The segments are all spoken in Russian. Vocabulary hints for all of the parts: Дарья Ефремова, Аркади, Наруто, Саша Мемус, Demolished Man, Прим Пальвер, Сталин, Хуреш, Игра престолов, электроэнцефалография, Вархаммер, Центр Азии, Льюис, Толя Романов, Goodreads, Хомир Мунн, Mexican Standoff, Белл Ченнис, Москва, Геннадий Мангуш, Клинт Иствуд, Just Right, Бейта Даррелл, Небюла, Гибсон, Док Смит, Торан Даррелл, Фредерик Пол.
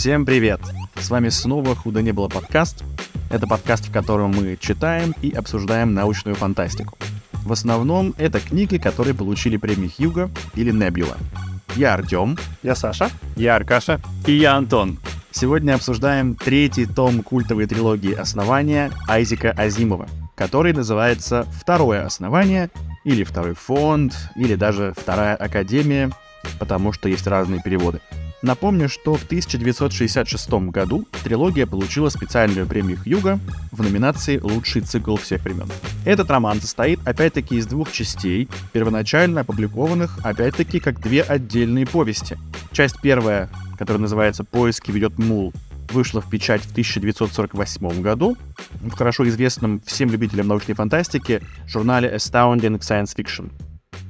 Всем привет! С вами снова «Худо не было» подкаст. Это подкаст, в котором мы читаем и обсуждаем научную фантастику. В основном это книги, которые получили премии Хьюго или Небюла. Я Артем. Я Саша. Я Аркаша. И я Антон. Сегодня обсуждаем третий том культовой трилогии «Основания» Айзека Азимова, который называется «Второе Основание» или «Второй фонд», или даже «Вторая Академия», потому что есть разные переводы. Напомню, что в 1966 году трилогия получила специальную премию Хьюго в номинации «Лучший цикл всех времен». Этот роман состоит, опять-таки, из двух частей, первоначально опубликованных, опять-таки, как две отдельные повести. Часть первая, которая называется «Поиски ведет Мул», вышла в печать в 1948 году в хорошо известном всем любителям научной фантастики журнале Astounding Science Fiction.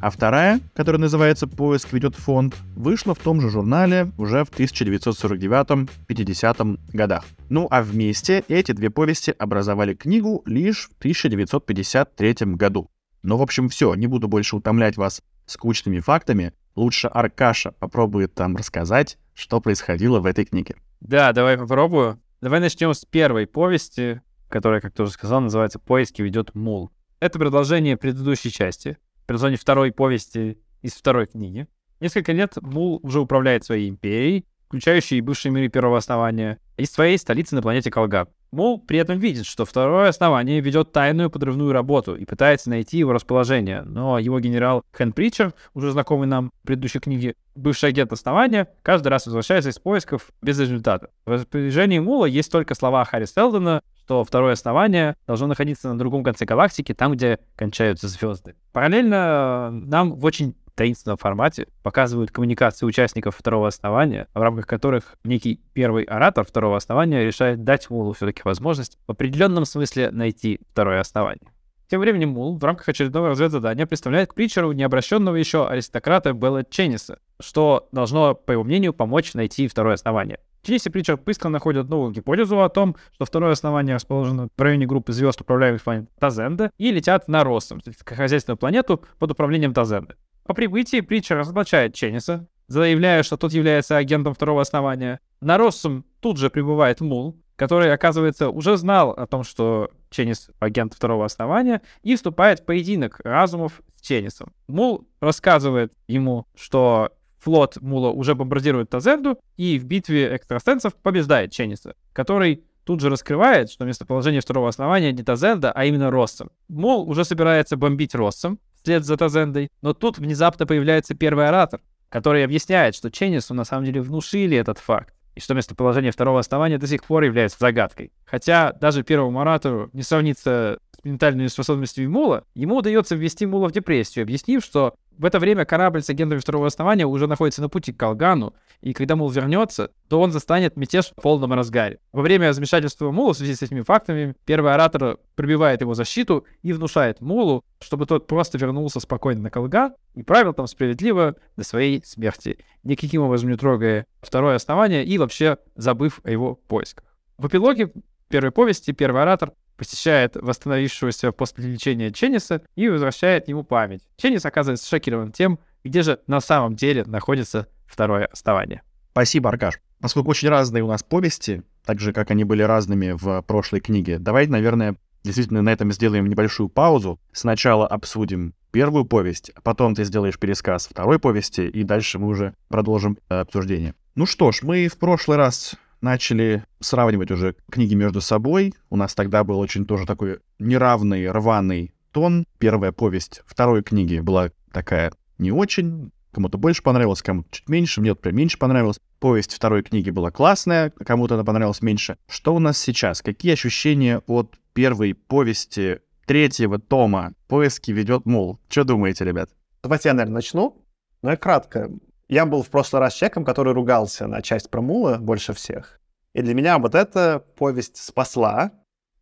А вторая, которая называется «Поиск ведет фонд», вышла в том же журнале уже в 1949-50 годах. Ну а вместе эти две повести образовали книгу лишь в 1953 году. Ну, в общем, все, не буду больше утомлять вас скучными фактами. Лучше Аркаша попробует там рассказать, что происходило в этой книге. Да, давай попробую. Давай начнем с первой повести, которая, как ты уже сказал, называется «Поиски ведет Мул». Это продолжение предыдущей части. Персоне второй повести из второй книги. Несколько лет Мул уже управляет своей империей, включающей и бывшие миры первого основания, из своей столицы на планете Колгар. Мул при этом видит, что второе основание ведет тайную подрывную работу и пытается найти его расположение, но его генерал Хэн Притчер, уже знакомый нам в предыдущей книге, бывший агент основания, каждый раз возвращается из поисков без результата. В распоряжении Мула есть только слова Хари Сэлдона, что второе основание должно находиться на другом конце галактики, там, где кончаются звезды. Параллельно нам в очень таинственном формате показывают коммуникации участников второго основания, в рамках которых некий первый оратор второго основания решает дать Мулу все-таки возможность в определенном смысле найти второе основание. Тем временем Мул в рамках очередного разведзадания представляет к Притчеру необращенного еще аристократа Белла Ченниса, что должно, по его мнению, помочь найти второе основание. Ченнис и Притчер быстро находят новую гипотезу о том, что второе основание расположено в районе группы звезд, управляемых планет Тазенда, и летят на Россом, сельскохозяйственную планету под управлением Тазенды. По прибытии Притчер разоблачает Ченниса, заявляя, что тот является агентом второго основания. На Россом тут же прибывает Мул, который, оказывается, уже знал о том, что Ченнис агент второго основания, и вступает в поединок разумов с Ченнисом. Мул рассказывает ему, что флот Мула уже бомбардирует Тазенду и в битве экстрасенсов побеждает Ченниса, который тут же раскрывает, что местоположение второго основания не Тазенда, а именно Россом. Мул уже собирается бомбить Россом вслед за Тазендой, но тут внезапно появляется первый оратор, который объясняет, что Ченнису на самом деле внушили этот факт, и что местоположение второго основания до сих пор является загадкой. Хотя даже первому оратору не сравнится с ментальными способностями Мула, ему удается ввести Мула в депрессию, объяснив, что в это время корабль с агентами второго основания уже находится на пути к Калгану, и когда Мул вернется, то он застанет мятеж в полном разгаре. Во время замешательства Мула в связи с этими фактами первый оратор пробивает его защиту и внушает Мулу, чтобы тот просто вернулся спокойно на Калган и правил там справедливо до своей смерти, никаким образом не трогая второе основание и вообще забыв о его поисках. В эпилоге первой повести первый оратор посещает восстановившегося после лечения Ченниса и возвращает ему память. Ченнис оказывается шокирован тем, где же на самом деле находится второе основание. Спасибо, Аркаш. Поскольку очень разные у нас повести, так же, как они были разными в прошлой книге, давайте, наверное, действительно на этом сделаем небольшую паузу. Сначала обсудим первую повесть, а потом ты сделаешь пересказ второй повести, и дальше мы уже продолжим обсуждение. Ну что ж, мы в прошлый раз начали сравнивать уже книги между собой. У нас тогда был очень тоже такой неравный, рваный тон. Первая повесть второй книги была такая не очень. Кому-то больше понравилось, кому-то чуть меньше. Мне вот прям меньше понравилось. Повесть второй книги была классная, кому-то она понравилась меньше. Что у нас сейчас? Какие ощущения от первой повести третьего тома «Поиски ведет Мул»? Что думаете, ребят? Давайте я, наверное, начну. Но я кратко. Я был в прошлый раз человеком, который ругался на часть про Мула больше всех. И для меня вот эта повесть спасла.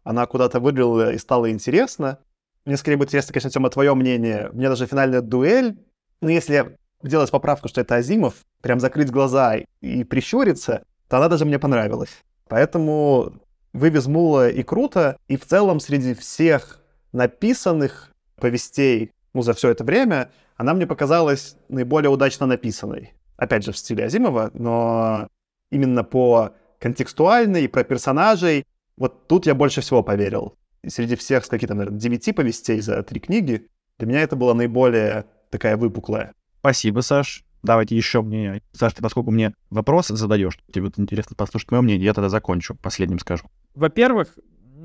Она куда-то выделила и стала интересна. Мне скорее будет интересно, конечно, Тёма, твое мнение. Мне даже финальная дуэль. Но если делать поправку, что это Азимов, прям закрыть глаза и прищуриться, то она даже мне понравилась. Поэтому вывез Мула и круто. И в целом среди всех написанных повестей, ну, за все это время, она мне показалась наиболее удачно написанной. Опять же, в стиле Азимова, но именно по контекстуальной и про персонажей, вот тут я больше всего поверил. И среди всех, скольки там, наверное, 9 повестей за 3 книги, для меня это была наиболее такая выпуклая. Спасибо, Саш. Давайте еще мнение. Саш, ты поскольку мне вопрос задаешь, тебе вот интересно послушать мое мнение, я тогда закончу, последним скажу. Во-первых,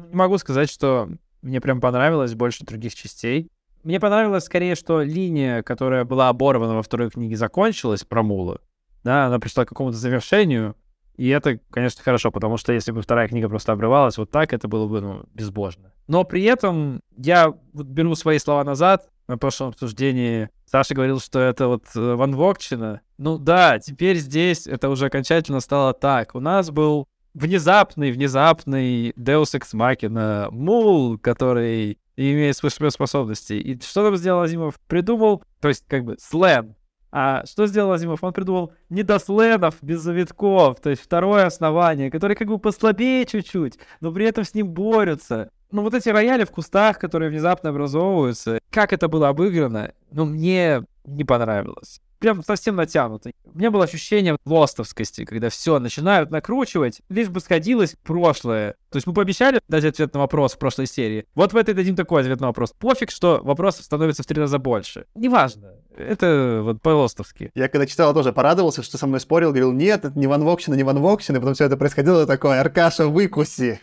не могу сказать, что мне прям понравилось больше других частей. Мне понравилось скорее, что линия, которая была оборвана во второй книге, закончилась про Мула. Да, она пришла к какому-то завершению, и это, конечно, хорошо, потому что если бы вторая книга просто обрывалась вот так, это было бы, безбожно. Но при этом я вот беру свои слова назад. На прошлом обсуждении Саша говорил, что это вот Ван Вогтчина. Ну да, теперь здесь это уже окончательно стало так. У нас был внезапный Deus Ex Machina Мул, который имеет сверхспособности. И что там сделал Азимов? Придумал, то есть как бы сленг. А что сделал Азимов? Он придумал недосленов без завитков, то есть второе основание, которое как бы послабее чуть-чуть, но при этом с ним борются. Ну вот эти рояли в кустах, которые внезапно образовываются, как это было обыграно, мне не понравилось. Прям совсем натянуто. У меня было ощущение лостовскости, когда все начинают накручивать, лишь бы сходилось прошлое. То есть мы пообещали дать ответ на вопрос в прошлой серии. Вот в этой дадим такой ответ на вопрос. Пофиг, что вопросов становится в 3 раза больше. Неважно. Это вот по-лостовски. Я когда читал, тоже порадовался, что со мной спорил, говорил, нет, это не Ван Вогтчина, не Ван Вогтчина. И потом все это происходило такое, Аркаша, выкуси.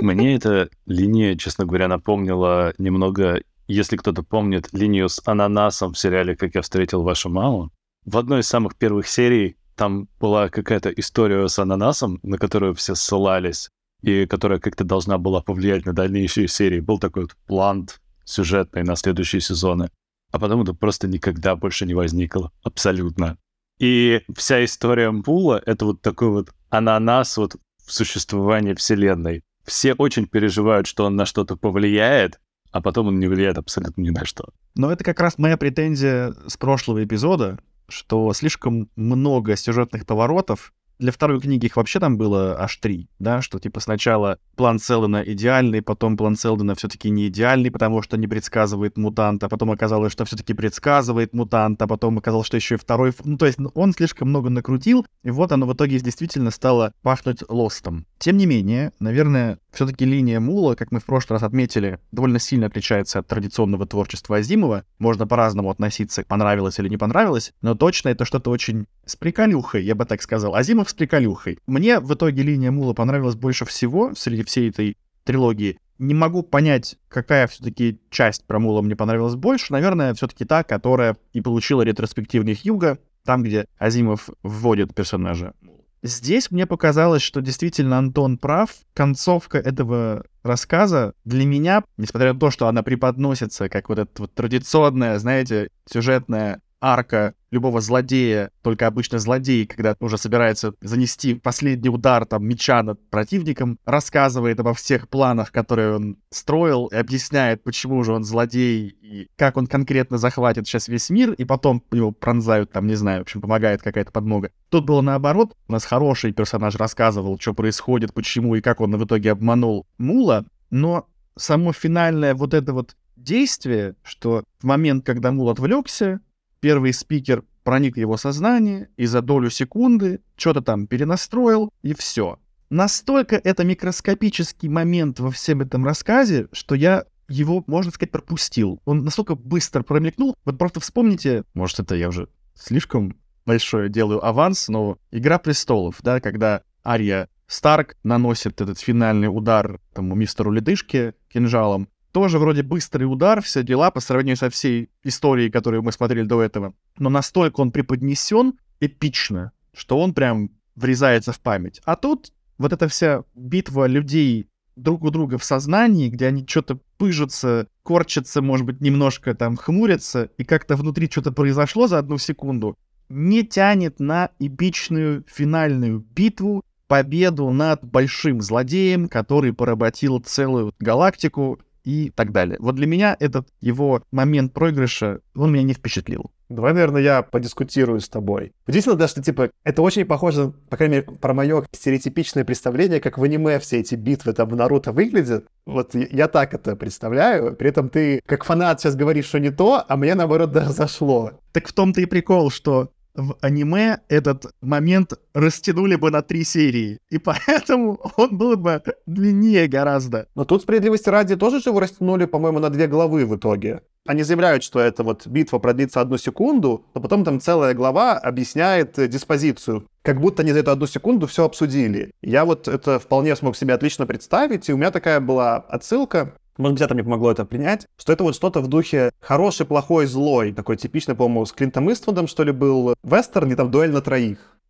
Мне эта линия, честно говоря, напомнила немного... Если кто-то помнит линию с ананасом в сериале «Как я встретил вашу маму», в одной из самых первых серий там была какая-то история с ананасом, на которую все ссылались, и которая как-то должна была повлиять на дальнейшие серии. Был такой вот плант сюжетный на следующие сезоны. А потом это просто никогда больше не возникло. Абсолютно. И вся история Мула — это вот такой вот ананас вот в существовании вселенной. Все очень переживают, что он на что-то повлияет, а потом он не влияет абсолютно ни на что. Но это как раз моя претензия с прошлого эпизода, что слишком много сюжетных поворотов. Для второй книги их вообще там было аж 3, да, что типа сначала план Селдона идеальный, потом план Селдона все-таки не идеальный, потому что не предсказывает мутанта, потом оказалось, что все-таки предсказывает мутанта, потом оказалось, что еще и второй... То есть он слишком много накрутил, и вот оно в итоге действительно стало пахнуть лостом. Тем не менее, наверное, все-таки линия Мула, как мы в прошлый раз отметили, довольно сильно отличается от традиционного творчества Азимова. Можно по-разному относиться, понравилось или не понравилось, но точно это что-то очень с приколюхой, я бы так сказал. Азимов с приколюхой. Мне в итоге линия Мула понравилась больше всего среди всей этой трилогии. Не могу понять, какая все-таки часть про Мула мне понравилась больше. Наверное, все-таки та, которая и получила ретроспективный Хьюго, там, где Азимов вводит персонажа. Здесь мне показалось, что действительно Антон прав. Концовка этого рассказа для меня, несмотря на то, что она преподносится как вот эта вот традиционная, знаете, сюжетная арка любого злодея, только обычно злодей, когда уже собирается занести последний удар там меча над противником, рассказывает обо всех планах, которые он строил, и объясняет, почему же он злодей, и как он конкретно захватит сейчас весь мир, и потом его пронзают там, не знаю, в общем, помогает какая-то подмога. Тут было наоборот, у нас хороший персонаж рассказывал, что происходит, почему и как он в итоге обманул Мула, но само финальное вот это вот действие, что в момент, когда Мул отвлекся, первый спикер проник в его сознание и за долю секунды что-то там перенастроил, и все. Настолько это микроскопический момент во всем этом рассказе, что я его, можно сказать, пропустил. Он настолько быстро промелькнул. Вот просто вспомните, может, это я уже слишком большой делаю аванс, но «Игра престолов», да, когда Арья Старк наносит этот финальный удар тому мистеру Ледышке кинжалом, тоже вроде быстрый удар, все дела по сравнению со всей историей, которую мы смотрели до этого. Но настолько он преподнесен эпично, что он прям врезается в память. А тут вот эта вся битва людей друг у друга в сознании, где они что-то пыжатся, корчатся, может быть, немножко там хмурятся, и как-то внутри что-то произошло за 1 секунду, не тянет на эпичную финальную битву, победу над большим злодеем, который поработил целую галактику, и так далее. Вот для меня этот его момент проигрыша, он меня не впечатлил. Давай, наверное, я подискутирую с тобой. Удивительно, да, что, это очень похоже, по крайней мере, про мое стереотипичное представление, как в аниме все эти битвы там в Наруто выглядят. Вот я так это представляю. При этом ты, как фанат, сейчас говоришь, что не то, а мне, наоборот, даже зашло. Так в том-то и прикол, что в аниме этот момент растянули бы на 3 серии, и поэтому он был бы длиннее гораздо. Но тут, справедливости ради, тоже же его растянули, по-моему, на 2 главы в итоге. Они заявляют, что эта вот битва продлится 1 секунду, но потом там целая глава объясняет диспозицию. Как будто они за эту 1 секунду все обсудили. Я вот это вполне смог себе отлично представить, и у меня такая была отсылка. Может быть, это мне помогло это принять, что это вот что-то в духе «хороший, плохой, злой». Такой типичный, по-моему, с Клинтом Иствудом, что ли, был вестерн, и там дуэль на 2.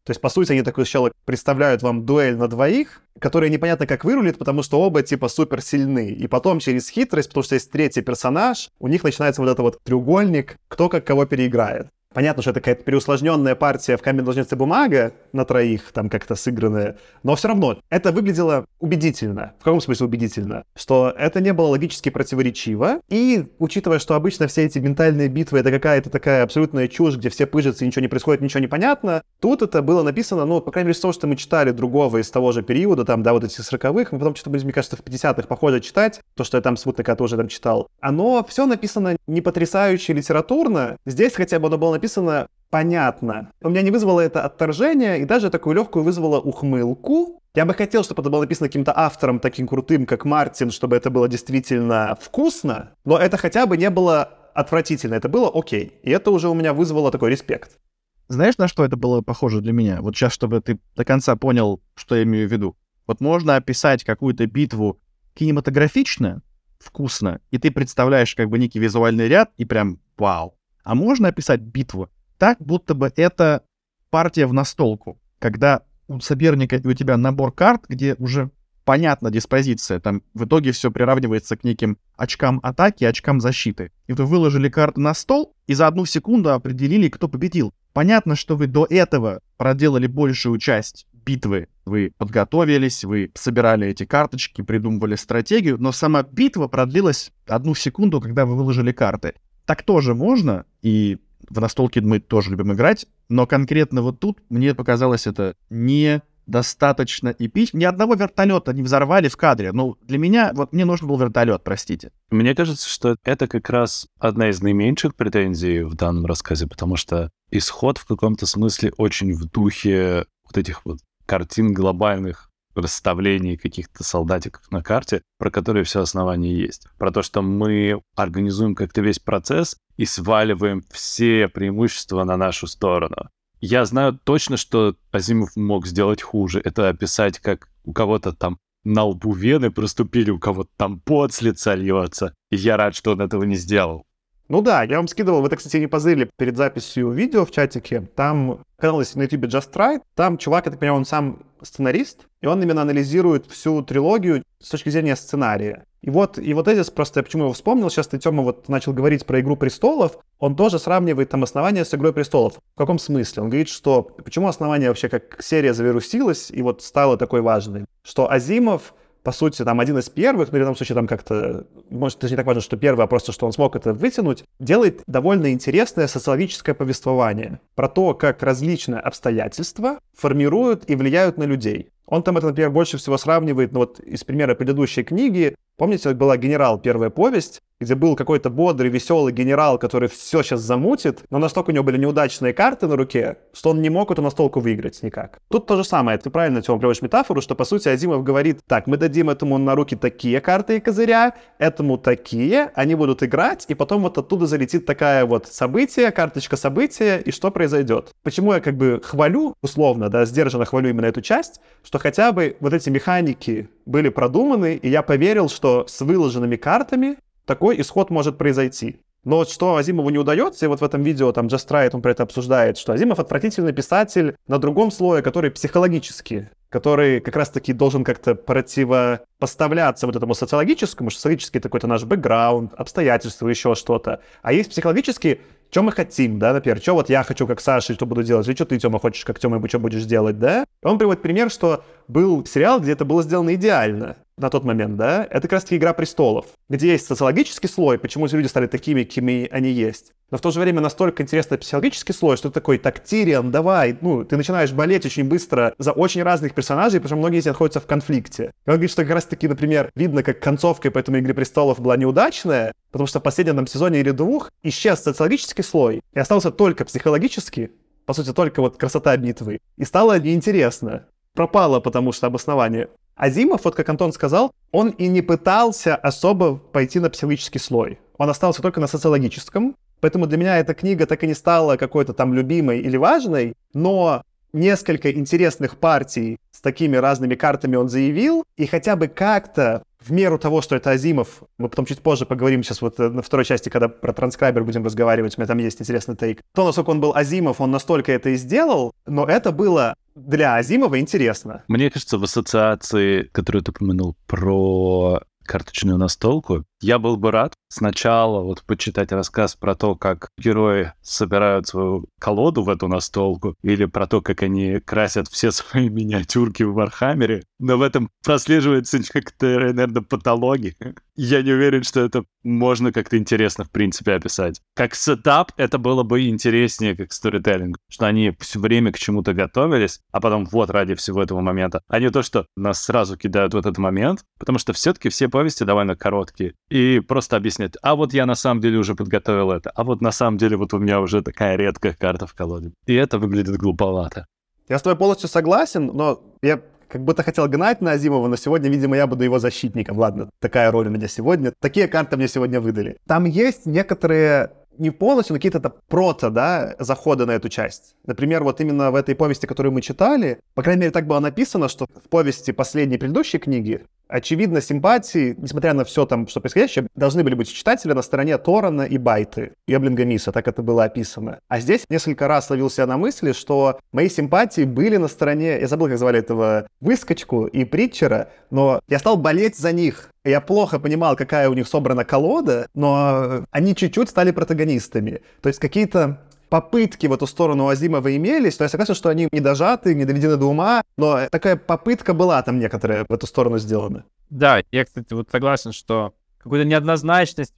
То есть, по сути, они такой сначала представляют вам дуэль на 2, которая непонятно как вырулит, потому что оба типа супер сильны. И потом через хитрость, потому что есть 3-й персонаж, у них начинается вот этот вот треугольник, кто как кого переиграет. Понятно, что это какая-то переусложненная партия в камень, ножницы, бумага на 3, там как-то сыгранная, но все равно это выглядело убедительно. В каком смысле убедительно? Что это не было логически противоречиво, и, учитывая, что обычно все эти ментальные битвы — это какая-то такая абсолютная чушь, где все пыжатся, и ничего не происходит, ничего не понятно, тут это было написано, ну, по крайней мере, из того, что мы читали другого из того же периода, там, да, вот этих 40-х, мы потом что-то будем, мне кажется, в 50-х похоже читать, то, что я там смутно когда-то уже там читал. Оно все написано не потрясающе литературно, здесь хотя бы оно было написано понятно. У меня не вызвало это отторжение, и даже такую легкую вызвало ухмылку. Я бы хотел, чтобы это было написано каким-то автором таким крутым, как Мартин, чтобы это было действительно вкусно, но это хотя бы не было отвратительно, это было окей. И это уже у меня вызвало такой респект. Знаешь, на что это было похоже для меня? Вот сейчас, чтобы ты до конца понял, что я имею в виду. Вот можно описать какую-то битву кинематографично, вкусно, и ты представляешь как бы некий визуальный ряд, и прям вау. А можно описать битву так, будто бы это партия в настолку, когда у соперника и у тебя набор карт, где уже понятна диспозиция, там в итоге все приравнивается к неким очкам атаки, очкам защиты. И вы выложили карты на стол и за 1 секунду определили, кто победил. Понятно, что вы до этого проделали большую часть битвы. Вы подготовились, вы собирали эти карточки, придумывали стратегию, но сама битва продлилась 1 секунду, когда вы выложили карты. Так тоже можно, и в настолки мы тоже любим играть, но конкретно вот тут мне показалось это недостаточно эпично. Ни одного вертолета не взорвали в кадре. Ну, для меня, вот мне нужен был вертолет, простите. Мне кажется, что это как раз одна из наименьших претензий в данном рассказе, потому что исход в каком-то смысле очень в духе вот этих вот картин глобальных, расставлении каких-то солдатиков на карте, про которые все основания есть. Про то, что мы организуем как-то весь процесс и сваливаем все преимущества на нашу сторону. Я знаю точно, что Азимов мог сделать хуже. Это описать, как у кого-то там на лбу вены проступили, у кого-то там пот с лица льется. И я рад, что он этого не сделал. Ну да, я вам скидывал, вы это, кстати, не позырили перед записью видео в чатике, там канал есть на YouTube Just Right, там чувак, я так понимаю, он сам сценарист, и он именно анализирует всю трилогию с точки зрения сценария. И вот его тезис, просто я почему его вспомнил, сейчас ты, Тёма, вот начал говорить про «Игру престолов», он тоже сравнивает там «Основания» с «Игрой престолов». В каком смысле? Он говорит, что почему «Основания» вообще как серия завирусилась и вот стала такой важной, что Азимов... По сути, там один из первых, но в любом случае там как-то, может, даже не так важно, что первый, а просто, что он смог это вытянуть, делает довольно интересное социологическое повествование про то, как различные обстоятельства формируют и влияют на людей. Он там это, например, больше всего сравнивает, ну вот из примера предыдущей книги, помните, была «Генерал», первая повесть, где был какой-то бодрый, веселый генерал, который все сейчас замутит, но настолько у него были неудачные карты на руке, что он не мог эту настолку выиграть никак. Тут то же самое, ты правильно, Тёма, приводишь метафору, что, по сути, Азимов говорит, так, мы дадим этому на руки такие карты и козыря, этому такие, они будут играть, и потом вот оттуда залетит такая вот событие, карточка события, и что произойдет. Почему я как бы хвалю, условно, да, сдержанно хвалю именно эту часть, что хотя бы вот эти механики были продуманы, и я поверил, что с выложенными картами такой исход может произойти. Но вот что Азимову не удается, и вот в этом видео там Just Right он про это обсуждает, что Азимов отвратительный писатель на другом слое, который психологический, который как раз-таки должен как-то противопоставляться вот этому социологическому, что социологический — это какой-то наш бэкграунд, обстоятельства, еще что-то. А есть психологический, что мы хотим, да, например, что вот я хочу, как Саша, что буду делать, или что ты, Тёма, хочешь, как Тёма, и что будешь делать, да? Он приводит пример, что был сериал, где это было сделано идеально на тот момент, да, это как раз-таки «Игра престолов», где есть социологический слой, почему люди стали такими, какими они есть. Но в то же время настолько интересный психологический слой, что ты такой, так, Тириан, давай, ну, ты начинаешь болеть очень быстро за очень разных персонажей, потому что многие из них находятся в конфликте. И он говорит, что как раз-таки, например, видно, как концовка по этому «Игре престолов» была неудачная, потому что в последнем сезоне или 2 исчез социологический слой и остался только психологический, по сути, только вот красота битвы. И стало неинтересно. Пропало, потому что обоснование. Азимов, вот как Антон сказал, он и не пытался особо пойти на психологический слой. Он остался только на социологическом. Поэтому для меня эта книга так и не стала какой-то там любимой или важной, но несколько интересных партий с такими разными картами он заявил, и хотя бы как-то, в меру того, что это Азимов, мы потом чуть позже поговорим сейчас вот на второй части, когда про Транскрайбер будем разговаривать, у меня там есть интересный тейк, то, насколько он был Азимов, он настолько это и сделал, но это было для Азимова интересно. Мне кажется, в ассоциации, которую ты упомянул про карточную настолку, я был бы рад сначала вот почитать рассказ про то, как герои собирают свою колоду в эту настолку, или про то, как они красят все свои миниатюрки в Вархаммере, но в этом прослеживается некоторая, наверное, патология. Я не уверен, что это можно как-то интересно, в принципе, описать. Как сетап это было бы интереснее, как сторителлинг, что они все время к чему-то готовились, а потом вот ради всего этого момента, а не то, что нас сразу кидают в этот момент, потому что все-таки все повести довольно короткие, и просто объяснять, а вот я на самом деле уже подготовил это, а вот на самом деле вот у меня уже такая редкая карта в колоде. И это выглядит глуповато. Я с тобой полностью согласен, но я как будто хотел гнать на Азимова, но сегодня, видимо, я буду его защитником. Ладно, такая роль у меня сегодня. Такие карты мне сегодня выдали. Там есть некоторые, не полностью, но какие-то заходы на эту часть. Например, вот именно в этой повести, которую мы читали, по крайней мере, так было написано, что в повести последней предыдущей книги очевидно, симпатии, несмотря на все там, что происходящее, должны были быть читатели на стороне Торана и Байты, Еблинга Миса, так это было описано. А здесь несколько раз ловил себя на мысли, что мои симпатии были на стороне, я забыл, как звали этого выскочку и притчера, но я стал болеть за них. Я плохо понимал, какая у них собрана колода, но они чуть-чуть стали протагонистами. То есть какие-то попытки в эту сторону Азимова имелись, но я согласен, что они не дожаты, не доведены до ума, но такая попытка была там некоторая в эту сторону сделана. Да, я, кстати, вот согласен, что какую-то неоднозначность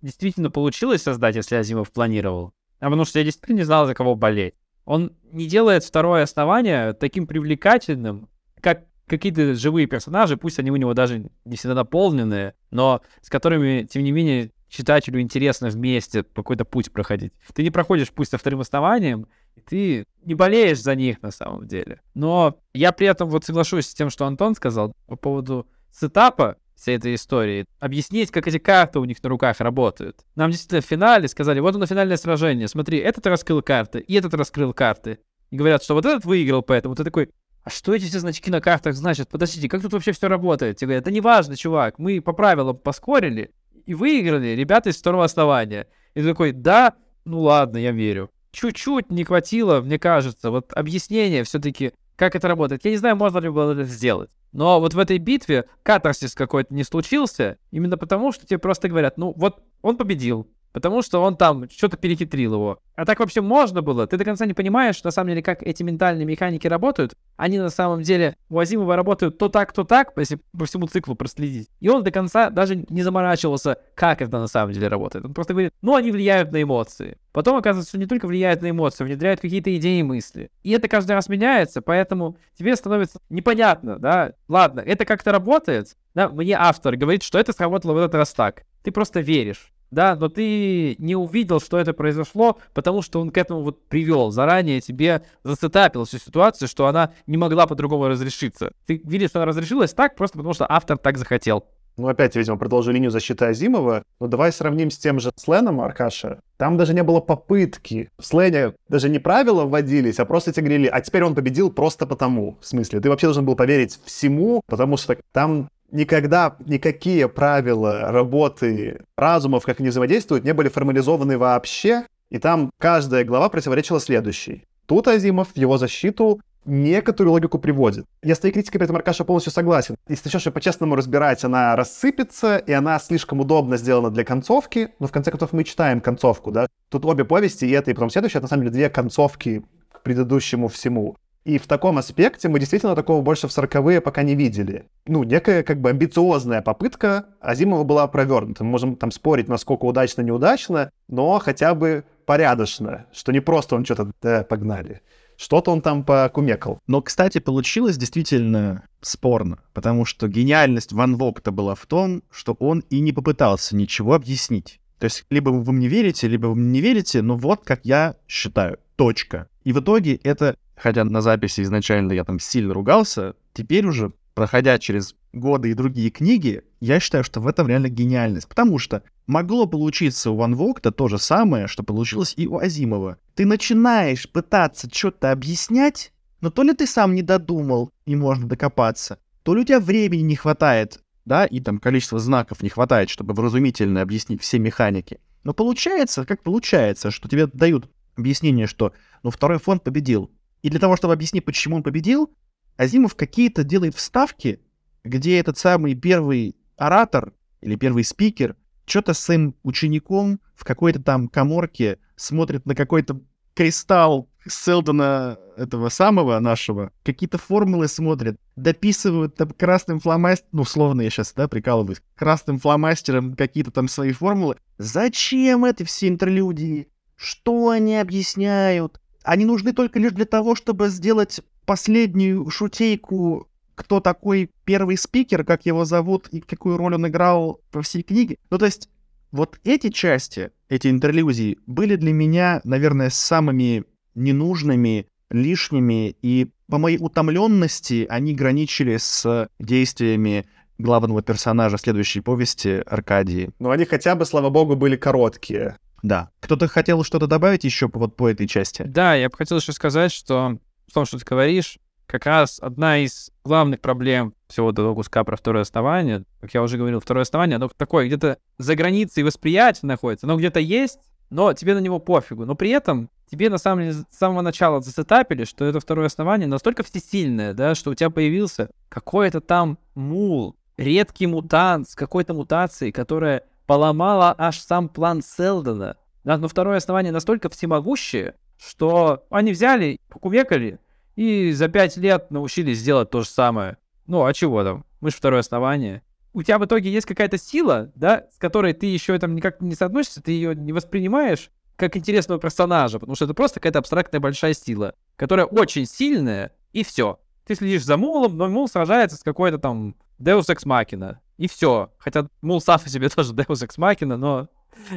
действительно получилось создать, если Азимов планировал, потому что я действительно не знал, за кого болеть. Он не делает второе основание таким привлекательным, как какие-то живые персонажи, пусть они у него даже не всегда наполненные, но с которыми, тем не менее, читателю интересно вместе какой-то путь проходить. Ты не проходишь путь со вторым основанием, и ты не болеешь за них на самом деле. Но я при этом вот соглашусь с тем, что Антон сказал по поводу сетапа всей этой истории. Объяснить, как эти карты у них на руках работают. Нам действительно в финале сказали, вот оно финальное сражение, смотри, этот раскрыл карты, и этот раскрыл карты. И говорят, что вот этот выиграл, поэтому ты такой... А что эти все значки на картах значат? Подождите, как тут вообще все работает? Тебе говорят, да неважно, чувак, мы по правилам поскорили и выиграли ребята из второго основания. И ты такой, да, ну ладно, я верю. Чуть-чуть не хватило, мне кажется, вот объяснение все-таки, как это работает. Я не знаю, можно ли было это сделать. Но вот в этой битве катарсис какой-то не случился, именно потому, что тебе просто говорят, ну вот он победил, потому что он там что-то перехитрил его. А так вообще можно было? Ты до конца не понимаешь, на самом деле, как эти ментальные механики работают. Они на самом деле у Азимова работают то так, если по всему циклу проследить. И он до конца даже не заморачивался, как это на самом деле работает. Он просто говорит, ну они влияют на эмоции. Потом оказывается, что не только влияют на эмоции, внедряют какие-то идеи и мысли. И это каждый раз меняется, поэтому тебе становится непонятно, да? Ладно, это как-то работает, да? Мне автор говорит, что это сработало в этот раз так. Ты просто веришь. Да, но ты не увидел, что это произошло, потому что он к этому вот привел. Заранее тебе засетапил всю ситуацию, что она не могла по-другому разрешиться. Ты видишь, что она разрешилась так, просто потому что автор так захотел. Ну, опять, видимо, продолжу линию защиты Азимова. Но давай сравним с тем же Сленом, Аркаша. Там даже не было попытки. В Слене даже не правила вводились, а просто тебе говорили, а теперь он победил просто потому. В смысле, ты вообще должен был поверить всему, потому что там... Никогда никакие правила работы разумов, как они взаимодействуют, не были формализованы вообще, и там каждая глава противоречила следующей. Тут Азимов в его защиту некоторую логику приводит. Я с твоей критикой при этом, Аркаша, полностью согласен. Если ты начнешь ее по-честному разбирать, она рассыпется, и она слишком удобно сделана для концовки, но в конце концов мы читаем концовку, да? Тут обе повести, и эта, и потом следующая, это на самом деле две концовки к предыдущему всему. И в таком аспекте мы действительно такого больше в 40-е пока не видели. Ну, некая как бы амбициозная попытка Азимова была провернута. Мы можем там спорить, насколько удачно-неудачно, но хотя бы порядочно, что не просто он что-то погнали. Что-то он там покумекал. Но, кстати, получилось действительно спорно, потому что гениальность Ван Вогта была в том, что он и не попытался ничего объяснить. То есть либо вы мне верите, либо вы мне не верите, но вот как я считаю. Точка. И в итоге это, хотя на записи изначально я там сильно ругался, теперь уже, проходя через годы и другие книги, я считаю, что в этом реально гениальность. Потому что могло получиться у Ван Вогта то же самое, что получилось и у Азимова. Ты начинаешь пытаться что-то объяснять, но то ли ты сам не додумал и можно докопаться, то ли у тебя времени не хватает, да, и там количество знаков не хватает, чтобы вразумительно объяснить все механики. Но получается, как получается, что тебе дают объяснение, что ну, второй фонд победил. И для того, чтобы объяснить, почему он победил, Азимов какие-то делает вставки, где этот самый первый оратор или первый спикер что-то с своим учеником в какой-то там каморке смотрит на какой-то кристалл Сэлдона этого самого нашего, какие-то формулы смотрит, дописывают там красным фломастером, ну, словно я сейчас, да, прикалываюсь, красным фломастером какие-то там свои формулы. Зачем это все интерлюдии? Что они объясняют? Они нужны только лишь для того, чтобы сделать последнюю шутейку, кто такой первый спикер, как его зовут и какую роль он играл во всей книге. Ну, то есть, вот эти части, эти интерлюзии, были для меня, наверное, самыми ненужными, лишними, и по моей утомленности они граничили с действиями главного персонажа следующей повести Аркадии. Но они хотя бы, слава богу, были короткие. Да. Кто-то хотел что-то добавить еще вот по этой части? Да, я бы хотел еще сказать, что в том, что ты говоришь, как раз одна из главных проблем всего этого куска про второе основание, как я уже говорил, второе основание, оно такое где-то за границей восприятия находится, оно где-то есть, но тебе на него пофигу. Но при этом тебе, на самом деле, с самого начала зацетапили, что это второе основание настолько всесильное, да, что у тебя появился какой-то там мул, редкий мутант с какой-то мутацией, которая поломала аж сам план Сэлдона. Да, но второе основание настолько всемогущее, что они взяли, покумекали и за 5 лет научились делать то же самое. Ну, а чего там? Мы же второе основание. У тебя в итоге есть какая-то сила, да, с которой ты еще там никак не соотносишься, ты ее не воспринимаешь как интересного персонажа, потому что это просто какая-то абстрактная большая сила, которая очень сильная, и все. Ты следишь за Мулом, но Мул сражается с какой-то там Deus Ex Machina, и все. Хотя Мул сам по себе тоже Deus Ex Machina, но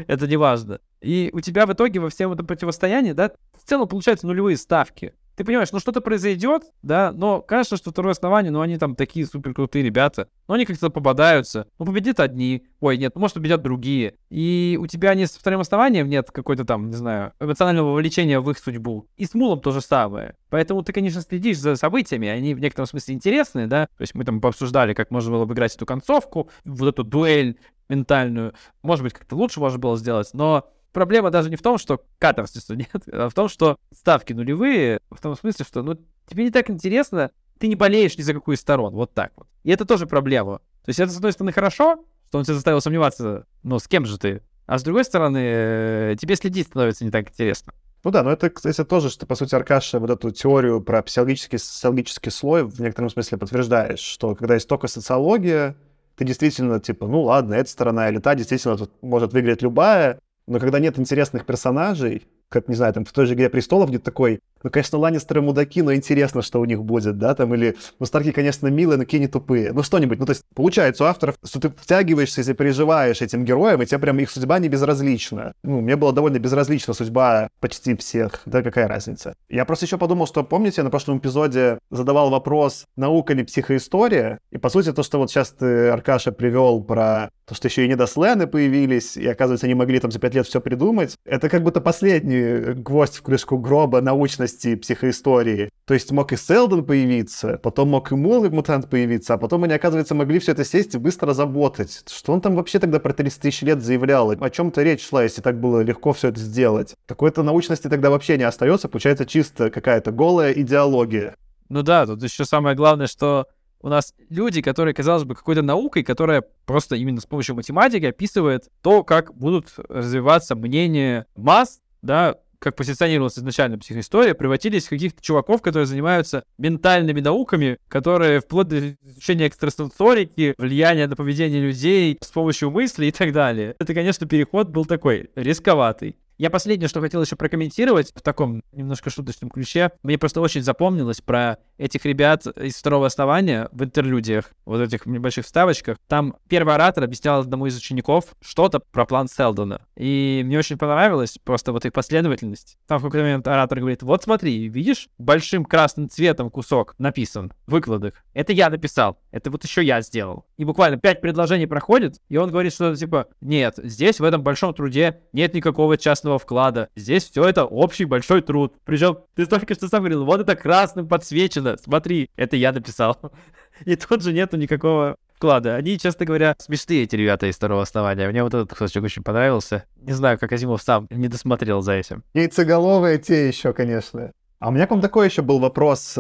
это не важно. И у тебя в итоге во всем этом противостоянии, да, в целом получаются нулевые ставки. Ты понимаешь, ну что-то произойдет, да, но кажется, что второе основание, ну они там такие супер крутые ребята, но они как-то попадаются, ну победят одни, ой, нет, ну может победят другие, и у тебя не с вторым основанием нет какой-то там, не знаю, эмоционального вовлечения в их судьбу, и с Мулом то же самое, поэтому ты, конечно, следишь за событиями, они в некотором смысле интересны, да, то есть мы там пообсуждали, как можно было бы играть эту концовку, вот эту дуэль ментальную, может быть, как-то лучше можно было сделать, но... Проблема даже не в том, что катарсиса нет, а в том, что ставки нулевые, в том смысле, что ну, тебе не так интересно, ты не болеешь ни за какую из сторон, вот так вот. И это тоже проблема. То есть это, с одной стороны, хорошо, что он тебя заставил сомневаться, ну, с кем же ты, а с другой стороны, тебе следить становится не так интересно. Ну да, но это, кстати, тоже, что, по сути, Аркаша вот эту теорию про социологический слой в некотором смысле подтверждаешь, что когда есть только социология, ты действительно, типа, ну ладно, эта сторона или та, действительно, тут может выиграть любая. Но когда нет интересных персонажей, как, не знаю, там в той же «Игре престолов» где-то такой, ну, конечно, ланнистеры мудаки, но интересно, что у них будет, да, там, или, ну, Старки, конечно, милые, но какие не тупые, ну, что-нибудь. Ну, то есть, получается у авторов, что ты втягиваешься, если переживаешь этим героям, и тебе прям их судьба не безразлична. Ну, мне была довольно безразлична судьба почти всех, да, какая разница. Я просто еще подумал, что, помните, я на прошлом эпизоде задавал вопрос, наука ли психоистория, и, по сути, то, что вот сейчас ты, Аркаша, привел про... то, что еще и недослены появились, и, оказывается, они могли там за 5 лет все придумать, это как будто последний гвоздь в крышку гроба научности психоистории. То есть мог и Сэлдон появиться, потом мог и Мул, и мутант появиться, а потом они, оказывается, могли все это сесть и быстро разработать. Что он там вообще тогда про 30 000 лет заявлял? О чем-то речь шла, если так было легко все это сделать. Такой-то научности тогда вообще не остается, получается чисто какая-то голая идеология. Ну да, тут еще самое главное, что... У нас люди, которые, казалось бы, какой-то наукой, которая просто именно с помощью математики описывает то, как будут развиваться мнения масс, да, как позиционировалась изначально психоистория, превратились в каких-то чуваков, которые занимаются ментальными науками, которые вплоть до изучения экстрасенсорики, влияния на поведение людей с помощью мыслей и так далее. Это, конечно, переход был такой рисковатый. Я последнее, что хотел еще прокомментировать в таком немножко шуточном ключе, мне просто очень запомнилось про этих ребят из «Второго основания» в интерлюдиях, вот этих небольших вставочках. Там первый оратор объяснял одному из учеников что-то про план Сэлдона. И мне очень понравилось просто вот их последовательность. Там в какой-то момент оратор говорит: вот смотри, видишь, большим красным цветом кусок написан в выкладах. Это я написал, это вот еще я сделал. И буквально 5 предложений проходит, и он говорит что-то типа: нет, здесь в этом большом труде нет никакого частного вклада. Здесь все это общий большой труд. Причем ты только что сам говорил: вот это красным подсвечено, смотри, это я написал. И тут же нету никакого вклада. Они, честно говоря, смешные, эти ребята из «Второго основания». Мне вот этот кусочек очень понравился. Не знаю, как Азимов сам не досмотрел за этим. Яйцеголовые те еще, конечно. А у меня к вам такой еще был вопрос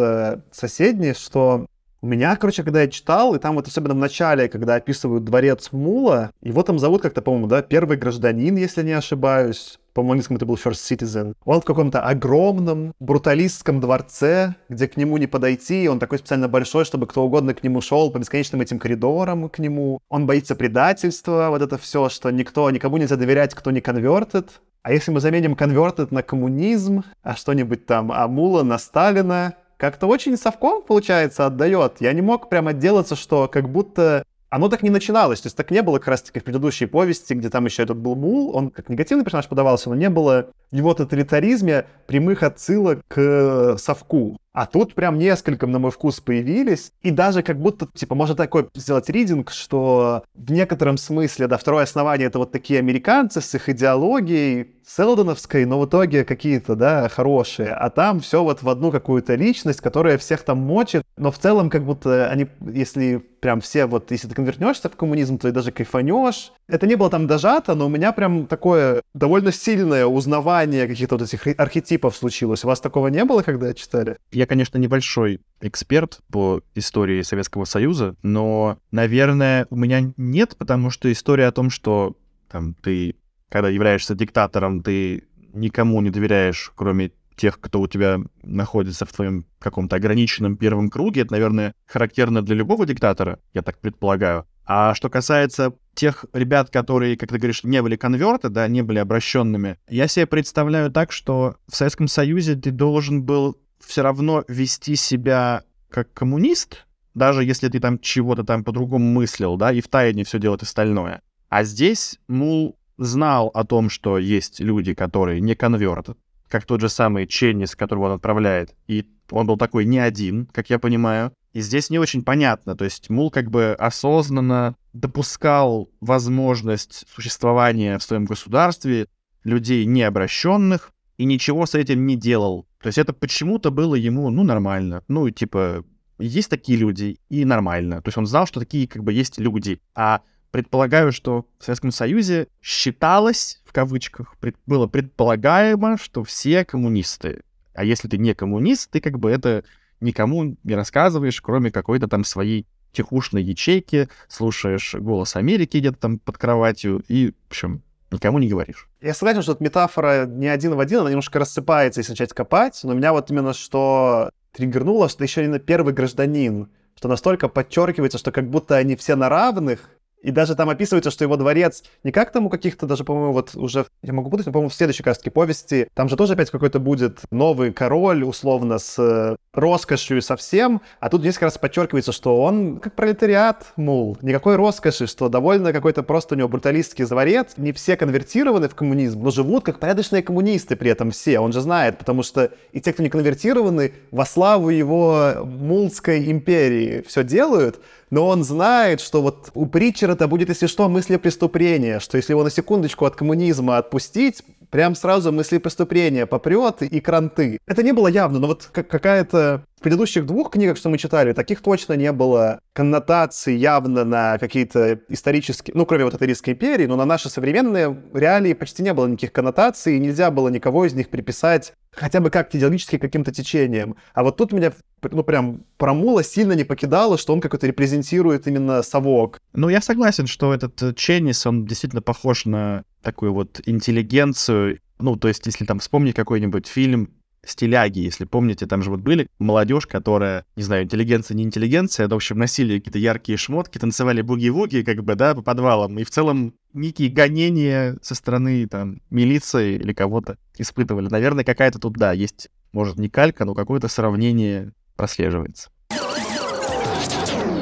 соседний, что... У меня, короче, когда я читал, и там вот особенно в начале, когда описывают дворец Мула, его там зовут как-то, по-моему, да, первый гражданин, если не ошибаюсь. По-моему, в английском это был First Citizen. Он в каком-то огромном бруталистском дворце, где к нему не подойти, и он такой специально большой, чтобы кто угодно к нему шел по бесконечным этим коридорам к нему. Он боится предательства, вот это все, что никто, никому нельзя доверять, кто не конвертит. А если мы заменим конвертит на коммунизм, а что-нибудь там, а Мула на Сталина... Как-то очень совком, получается, отдает. Я не мог прям отделаться, что как будто оно так не начиналось. То есть так не было как раз-таки в предыдущей повести, где там еще этот был Мул. Он как негативный персонаж подавался, но не было в его тоталитаризме прямых отсылок к совку. А тут прям несколько, на мой вкус, появились. И даже как будто, типа, можно такой сделать ридинг, что в некотором смысле, да, «Второе основание» — это вот такие американцы с их идеологией сэлдоновской, но в итоге какие-то, да, хорошие. А там все вот в одну какую-то личность, которая всех там мочит. Но в целом как будто они, если прям все вот, если ты конвертнешься в коммунизм, то и даже кайфанешь. Это не было там дожато, но у меня прям такое довольно сильное узнавание каких-то вот этих архетипов случилось. У вас такого не было, когда читали? Я, конечно, небольшой эксперт по истории Советского Союза, но, наверное, у меня нет, потому что история о том, что там ты, когда являешься диктатором, ты никому не доверяешь, кроме тех, кто у тебя находится в твоем каком-то ограниченном первом круге, это, наверное, характерно для любого диктатора, я так предполагаю. А что касается тех ребят, которые, как ты говоришь, не были конверты, да, не были обращенными, я себе представляю так, что в Советском Союзе ты должен был все равно вести себя как коммунист, даже если ты там чего-то там по-другому мыслил, да, и в тайне все делать остальное. А здесь Мул знал о том, что есть люди, которые не конверты, как тот же самый Ченнис, которого он отправляет, и он был такой не один, как я понимаю. И здесь не очень понятно, то есть Мул как бы осознанно допускал возможность существования в своем государстве людей необращенных, и ничего с этим не делал. То есть это почему-то было ему, ну, нормально. Ну, типа, есть такие люди, и нормально. То есть он знал, что такие, как бы, есть люди. А предполагаю, что в Советском Союзе считалось, в кавычках, было предполагаемо, что все коммунисты. А если ты не коммунист, ты, как бы, это никому не рассказываешь, кроме какой-то там своей тихушной ячейки, слушаешь «Голос Америки» где-то там под кроватью и, в общем... Никому не говоришь. Я согласен, что эта метафора не один в один, она немножко рассыпается, если начать копать, но меня вот именно что триггернуло, что еще именно первый гражданин, что настолько подчеркивается, что как будто они все на равных, и даже там описывается, что его дворец не как там у каких-то даже, по-моему, вот уже, я могу путать, но, по-моему, в следующей, как раз-таки, повести, там же тоже опять какой-то будет новый король, условно, с роскошью и совсем, а тут здесь как раз подчеркивается, что он как пролетариат, мол, никакой роскоши, что довольно какой-то просто у него бруталистский дворец, не все конвертированы в коммунизм, но живут как порядочные коммунисты при этом все, он же знает, потому что и те, кто не конвертированы, во славу его мулской империи все делают, но он знает, что вот у Притчера-то будет, если что, мысли преступления, что если его на секундочку от коммунизма отпустить, прям сразу мысли преступления попрет и кранты. Это не было явно, но вот какая-то... В предыдущих двух книгах, что мы читали, таких точно не было коннотаций явно на какие-то исторические... Ну, кроме вот этой Римской империи, но на наши современные реалии почти не было никаких коннотаций, и нельзя было никого из них приписать хотя бы как-то идеологически каким-то течением. А вот тут меня, ну, прям про Мула сильно не покидало, что он какой-то репрезентирует именно совок. Ну, я согласен, что этот Ченнис, он действительно похож на такую вот интеллигенцию. Ну, то есть, если там вспомнить какой-нибудь фильм Стиляги, если помните, там же вот были молодежь, которая, не знаю, интеллигенция, не интеллигенция, но, в общем, носили какие-то яркие шмотки, танцевали буги-вуги, как бы, да, по подвалам, и в целом некие гонения со стороны, там, милиции или кого-то испытывали. Наверное, какая-то тут, да, есть, может, не калька, но какое-то сравнение прослеживается.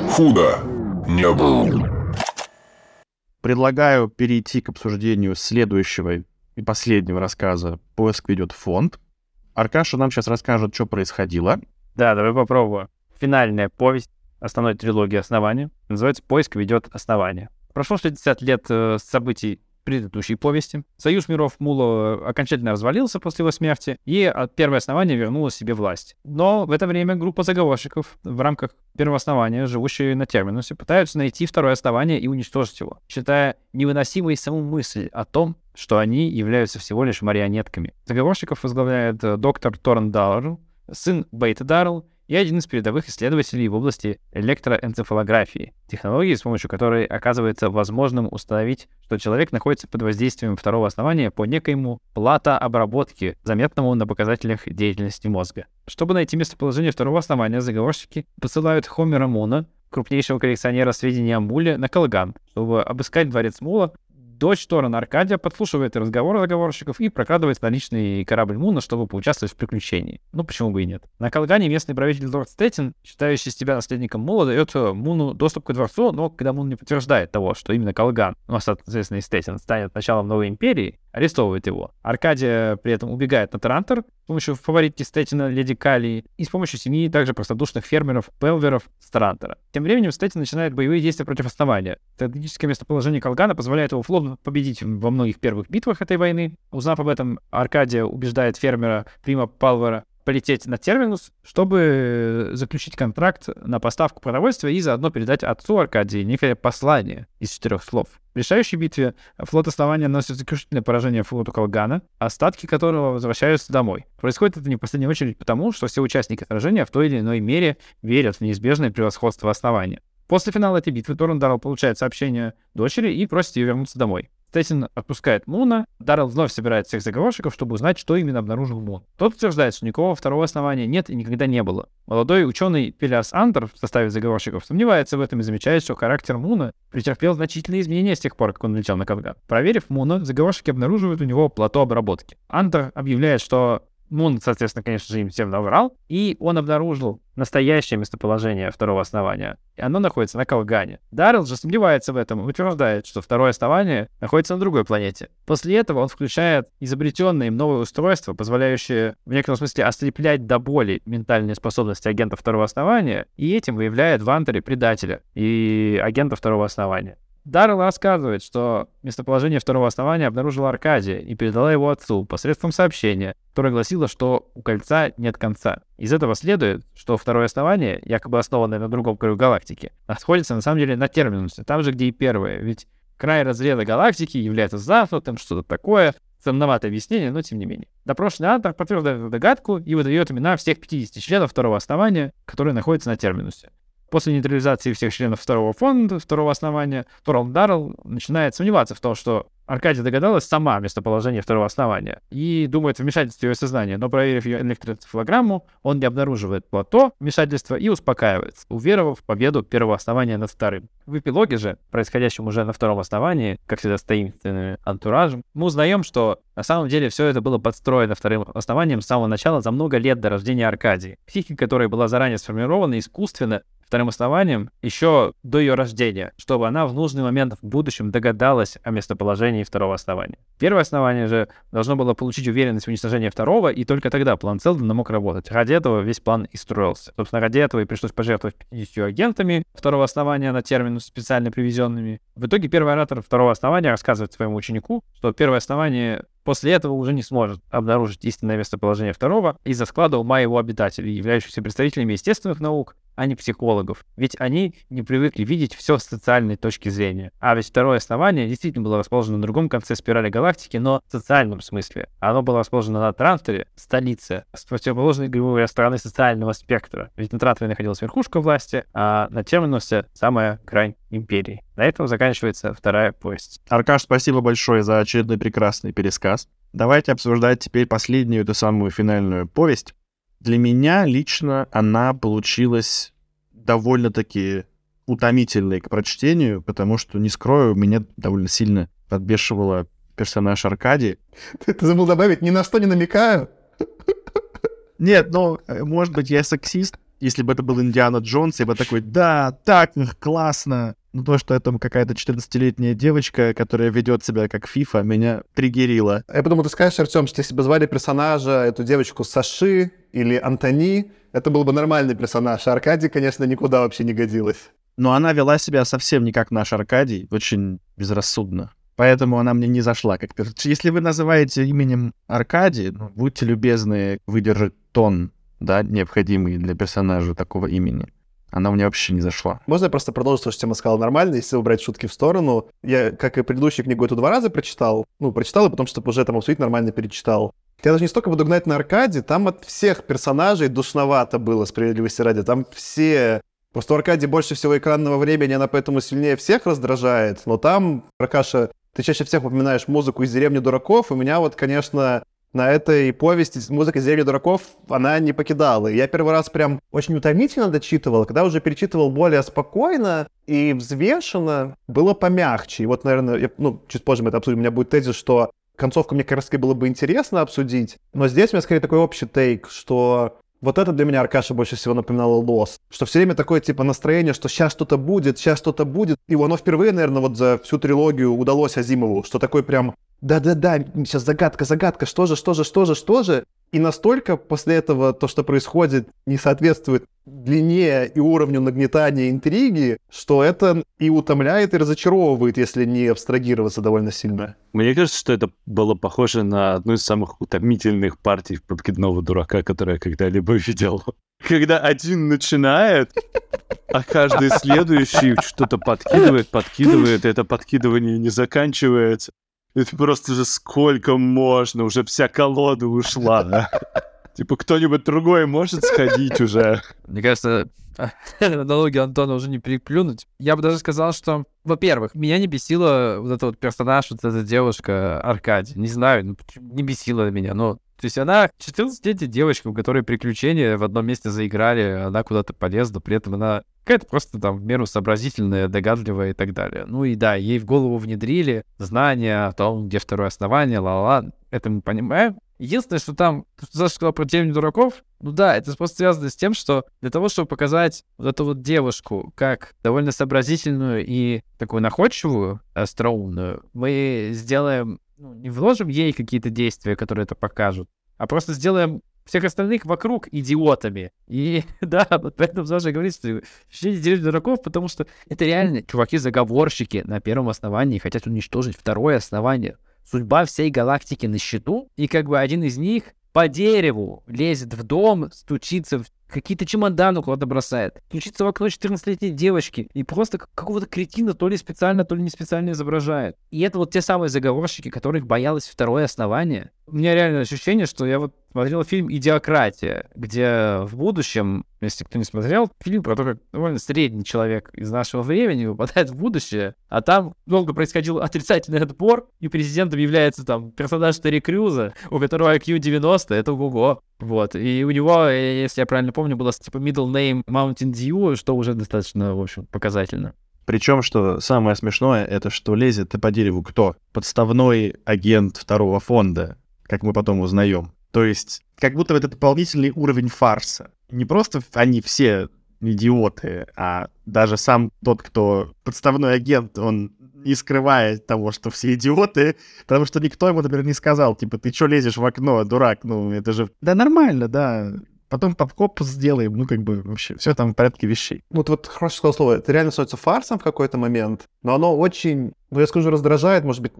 Худо не было. Предлагаю перейти к обсуждению следующего и последнего рассказа «Поиск ведет фонд». Аркаша нам сейчас расскажет, что происходило. Да, давай попробуем. Финальная повесть основной трилогии «Основания». Называется «Поиск ведет основания». Прошло 60 лет событий предыдущей повести. Союз миров Мула окончательно развалился после его смерти, и первое основание вернуло себе власть. Но в это время группа заговорщиков в рамках первого основания, живущие на Терминусе, пытаются найти второе основание и уничтожить его, считая невыносимой саму мысль о том, что они являются всего лишь марионетками. Заговорщиков возглавляет доктор Торн Даррелл, сын Бейта Даррелл, и один из передовых исследователей в области электроэнцефалографии, технологии, с помощью которой оказывается возможным установить, что человек находится под воздействием второго основания по некоему платообработке, заметному на показателях деятельности мозга. Чтобы найти местоположение второго основания, заговорщики посылают Хомира Мунна, крупнейшего коллекционера сведений о Муле, на Калган, чтобы обыскать дворец Мула. Дочь Торана Аркадия подслушивает разговоры заговорщиков и прокрадывает на личный корабль Муна, чтобы поучаствовать в приключении. Ну, почему бы и нет. На Калгане местный правитель Лорд Стеттин, считающий себя наследником Мула, дает Муну доступ к дворцу, но когда Мун не подтверждает того, что именно Калган, ну, соответственно, и Стеттин, станет началом новой империи, арестовывает его. Аркадия при этом убегает на Трантор с помощью фаворитки Стеттина, леди Калии, и с помощью семьи также простодушных фермеров, пелверов с Трантора. Тем временем Стеттин начинает боевые действия против основания. Стратегическое местоположение Калгана позволяет его флоту победить во многих первых битвах этой войны. Узнав об этом, Аркадия убеждает фермера Прима Пальвера полететь на Терминус, чтобы заключить контракт на поставку продовольствия и заодно передать отцу Аркадии некое послание из 4 слов. В решающей битве флот основания наносит заключительное поражение флоту Калгана, остатки которого возвращаются домой. Происходит это не в последнюю очередь потому, что все участники сражения в той или иной мере верят в неизбежное превосходство основания. После финала этой битвы Торан Даррелл получает сообщение дочери и просит ее вернуться домой. Стеттин отпускает Муна, Даррелл вновь собирает всех заговорщиков, чтобы узнать, что именно обнаружил Мун. Тот утверждает, что никакого второго основания нет и никогда не было. Молодой ученый Пеллеас Антор в составе заговорщиков сомневается в этом и замечает, что характер Муна претерпел значительные изменения с тех пор, как он летел на Калган. Проверив Муна, заговорщики обнаруживают у него плато обработки. Антор объявляет, что Мун, соответственно, конечно же, им всем наврал, и он обнаружил настоящее местоположение второго основания, и оно находится на Калгане. Даррелл же сомневается в этом и утверждает, что второе основание находится на другой планете. После этого он включает изобретенное им новое устройство, позволяющее в некотором смысле ослеплять до боли ментальные способности агента второго основания, и этим выявляет в Анторе предателя и агента второго основания. Даррелл рассказывает, что местоположение второго основания обнаружила Аркадия и передала его отцу посредством сообщения, которое гласило, что у кольца нет конца. Из этого следует, что второе основание, якобы основанное на другом краю галактики, находится на самом деле на Терминусе, там же, где и первое, ведь край разряда галактики является замкнутым, что-то такое. Сомноватое объяснение, но тем не менее. Допрошенный Антор подтверждает эту догадку и выдает имена всех 50 членов второго основания, которые находятся на Терминусе. После нейтрализации всех членов второго фонда, второго основания, Торан Даррелл начинает сомневаться в том, что Аркадия догадалась сама местоположение второго основания и думает о вмешательстве ее сознания, но, проверив ее электроэнцефалограмму, он не обнаруживает плато вмешательства и успокаивается, уверовав в победу первого основания над вторым. В эпилоге же, происходящем уже на втором основании, как всегда с таинственным антуражем, мы узнаем, что на самом деле все это было подстроено вторым основанием с самого начала за много лет до рождения Аркадии, психика которой была заранее сформирована искусственно вторым основанием еще до ее рождения, чтобы она в нужный момент в будущем догадалась о местоположении второго основания. Первое основание же должно было получить уверенность в уничтожении второго, и только тогда план Сэлдона мог работать. Ради этого весь план и строился. Собственно, ради этого и пришлось пожертвовать 50 агентами второго основания на Терминус, специально привезенными. В итоге первый оратор второго основания рассказывает своему ученику, что первое основание после этого уже не сможет обнаружить истинное местоположение второго из-за склада ума его обитателей, являющихся представителями естественных наук, а не психологов. Ведь они не привыкли видеть все с социальной точки зрения. А ведь второе основание действительно было расположено на другом конце спирали галактики, но в социальном смысле. Оно было расположено на Транторе, столице, с противоположной игровой стороны социального спектра. Ведь на Транторе находилась верхушка власти, а на Терминусе самая край империи. На этом заканчивается вторая повесть. Аркаш, спасибо большое за очередной прекрасный пересказ. Давайте обсуждать теперь последнюю, эту самую финальную повесть. Для меня лично она получилась довольно-таки утомительной к прочтению, потому что, не скрою, меня довольно сильно подбешивала персонаж Аркадии. Ты забыл добавить, ни на что не намекаю. Нет, ну, может быть, я сексист. Если бы это был Индиана Джонс, я бы такой, да, так, классно. Но то, что это какая-то 14-летняя девочка, которая ведет себя как фифа, меня триггерило. Я подумал, ты скажешь, Артем, что если бы звали персонажа, эту девочку Саши или Антони, это был бы нормальный персонаж. А Аркадий, конечно, никуда вообще не годилась. Но она вела себя совсем не как наш Аркадий, очень безрассудно. Поэтому она мне не зашла как персонаж. Если вы называете именем Аркадий, ну, будьте любезны выдержать тон, да, необходимый для персонажа такого имени. Она мне вообще не зашла. Можно я просто продолжу то, что Тима сказал нормально, если убрать шутки в сторону? Я, как и предыдущую книгу, эту 2 раза прочитал. Ну, прочитал, и потом, чтобы уже там обсудить, нормально перечитал. Я даже не столько буду гнать на Аркадий, там от всех персонажей душновато было, справедливости ради. Там все... Просто у Аркадии больше всего экранного времени, она поэтому сильнее всех раздражает. Но там, Аркаша, ты чаще всех упоминаешь музыку из «Деревни дураков», и меня вот, конечно... На этой повести музыка «Зелень дураков» она не покидала. Я первый раз прям очень утомительно дочитывал, когда уже перечитывал более спокойно и взвешенно, было помягче. И вот, наверное, чуть позже мы это обсудим, у меня будет тезис, что концовку мне как раз было бы интересно обсудить, но здесь у меня скорее такой общий тейк, что вот это для меня Аркаша больше всего напоминало Лос, что все время такое типа настроение, что сейчас что-то будет, и оно впервые, наверное, вот за всю трилогию удалось Азимову, что такой прям... Да-да-да, сейчас загадка, что же. И настолько после этого то, что происходит, не соответствует длине и уровню нагнетания интриги, что это и утомляет, и разочаровывает, если не абстрагироваться довольно сильно. Мне кажется, что это было похоже на одну из самых утомительных партий подкидного дурака, которую я когда-либо видел. Когда один начинает, а каждый следующий что-то подкидывает, и это подкидывание не заканчивается. Это просто же сколько можно, уже вся колода ушла, да? Типа, кто-нибудь другой может сходить уже? Мне кажется, аналогию Антона уже не переплюнуть. Я бы даже сказал, что, во-первых, меня не бесила вот этот вот персонаж, вот эта девушка Аркадия. Не знаю, не бесила меня, но... То есть она 14-летняя девочка, у которой приключения в одном месте заиграли, она куда-то полезла, при этом она какая-то просто там в меру сообразительная, догадливая и так далее. Ну и да, ей в голову внедрили знания о том, где второе основание, ла-ла-ла, это мы понимаем. Единственное, что там, что Саша сказал про «Деревню дураков», ну да, это просто связано с тем, что для того, чтобы показать вот эту вот девушку как довольно сообразительную и такую находчивую, остроумную, мы сделаем... не вложим ей какие-то действия, которые это покажут, а просто сделаем всех остальных вокруг идиотами. И да, вот поэтому Саша говорит, что ищите «Деревню дураков», потому что это реально чуваки-заговорщики на первом основании хотят уничтожить второе основание. Судьба всей галактики на счету, и как бы один из них по дереву лезет в дом, стучится в какие-то чемоданы куда-то бросает, стучится в окно 14-летней девочки и просто какого-то кретина то ли специально, то ли не специально изображает. И это вот те самые заговорщики, которых боялось второе основание. У меня реально ощущение, что я вот смотрел фильм «Идиократия», где в будущем, если кто не смотрел, фильм про то, как довольно средний человек из нашего времени выпадает в будущее, а там долго происходил отрицательный отбор, и президентом является там персонаж Терри Крюза, у которого IQ 90, это ого-го. Вот, и у него, если я правильно помню, было типа middle name Mountain Dew, что уже достаточно, в общем, показательно. Причем, что самое смешное, это что лезет по дереву кто? Подставной агент второго фонда, как мы потом узнаем. То есть, как будто это дополнительный уровень фарса. Не просто они все идиоты, а даже сам тот, кто подставной агент, он не скрывает того, что все идиоты, потому что никто ему, например, не сказал, типа, ты что лезешь в окно, дурак, ну, это же... Да нормально, да, потом попкоп сделаем, ну, как бы, вообще, все там в порядке вещей. Ну, вот хорошо сказал слово, это реально становится фарсом в какой-то момент, но оно очень, ну, я скажу, раздражает, может,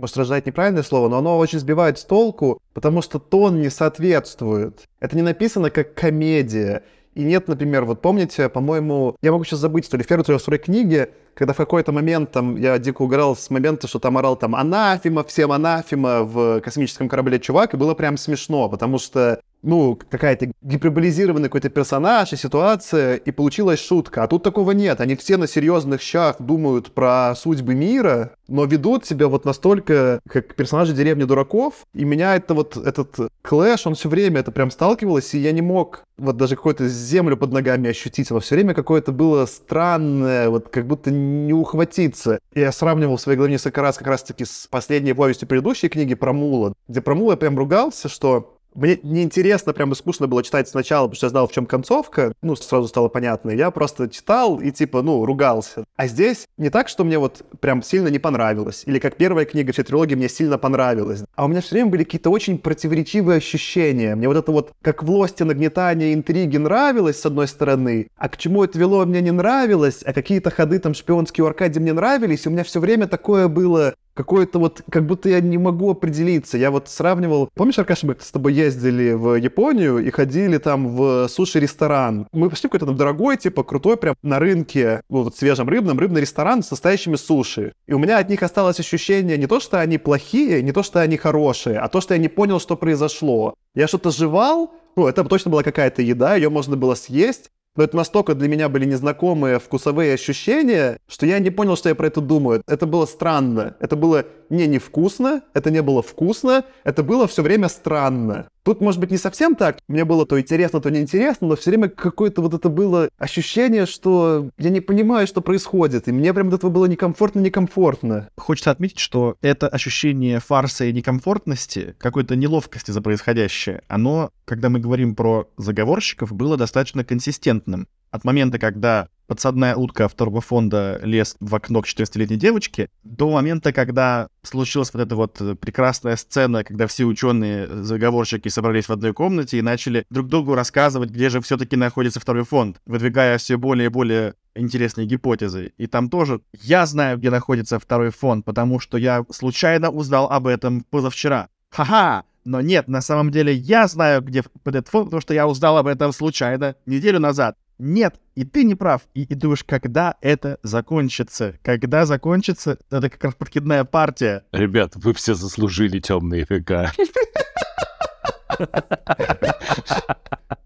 раздражает неправильное слово, но оно очень сбивает с толку, потому что тон не соответствует. Это не написано как комедия. И нет, например, вот помните, по-моему, я могу сейчас забыть, то ли в первой, то ли во второй книге, когда в какой-то момент там я дико угорал с момента, что там орал там «анафема, всем анафема» в космическом корабле чувак, и было прям смешно, потому что ну, какая-то гиперболизированный какой-то персонаж и ситуация, и получилась шутка. А тут такого нет. Они все на серьезных щах думают про судьбы мира, но ведут себя вот настолько, как персонажи деревни дураков. И меня это вот этот клэш, он все время это прям сталкивалось, и я не мог вот даже какую-то землю под ногами ощутить. Но все время какое-то было странное, вот как будто не ухватиться. И я сравнивал в своей голове несколько раз как раз-таки с последней повестью предыдущей книги про Мула, где про Мула я прям ругался, что мне неинтересно, прям скучно было читать сначала, потому что я знал, в чем концовка. Ну, сразу стало понятно. Я просто читал и, типа, ну, ругался. А здесь не так, что мне вот прям сильно не понравилось. Или как первая книга всей трилогии мне сильно понравилась. А у меня все время были какие-то очень противоречивые ощущения. Мне вот это вот, как в Лосте, нагнетание интриги нравилось, с одной стороны. А к чему это вело, мне не нравилось. А какие-то ходы там шпионские у Аркадии мне нравились. И у меня все время такое было... Какое-то вот, как будто я не могу определиться. Я вот сравнивал... Помнишь, Аркаша, мы с тобой ездили в Японию и ходили там в суши-ресторан? Мы пошли в какой-то там дорогой, типа, крутой, прям на рынке, вот свежем рыбный ресторан с настоящими суши. И у меня от них осталось ощущение не то, что они плохие, не то, что они хорошие, а то, что я не понял, что произошло. Я что-то жевал, ну, это точно была какая-то еда, ее можно было съесть, но это настолько для меня были незнакомые вкусовые ощущения, что я не понял, что я про это думаю. Это было странно. Это было не невкусно, это не было вкусно, это было все время странно. Тут, может быть, не совсем так. Мне было то интересно, то неинтересно, но все время какое-то вот это было ощущение, что я не понимаю, что происходит. И мне прям до этого было некомфортно. Хочется отметить, что это ощущение фарса и некомфортности, какой-то неловкости за происходящее, оно, когда мы говорим про заговорщиков, было достаточно консистентным. От момента, когда подсадная утка второго фонда лез в окно к 14-летней девочке, до момента, когда случилась вот эта вот прекрасная сцена, когда все ученые-заговорщики собрались в одной комнате и начали друг другу рассказывать, где же все-таки находится второй фонд, выдвигая все более и более интересные гипотезы. И там тоже я знаю, где находится второй фонд, потому что я случайно узнал об этом позавчера. Ха-ха! Но нет, на самом деле я знаю, где этот фонд, потому что я узнал об этом случайно неделю назад. Нет, и ты не прав. И думаешь, когда это закончится? Когда закончится, это как раз подкидная партия. Ребят, вы все заслужили темные века.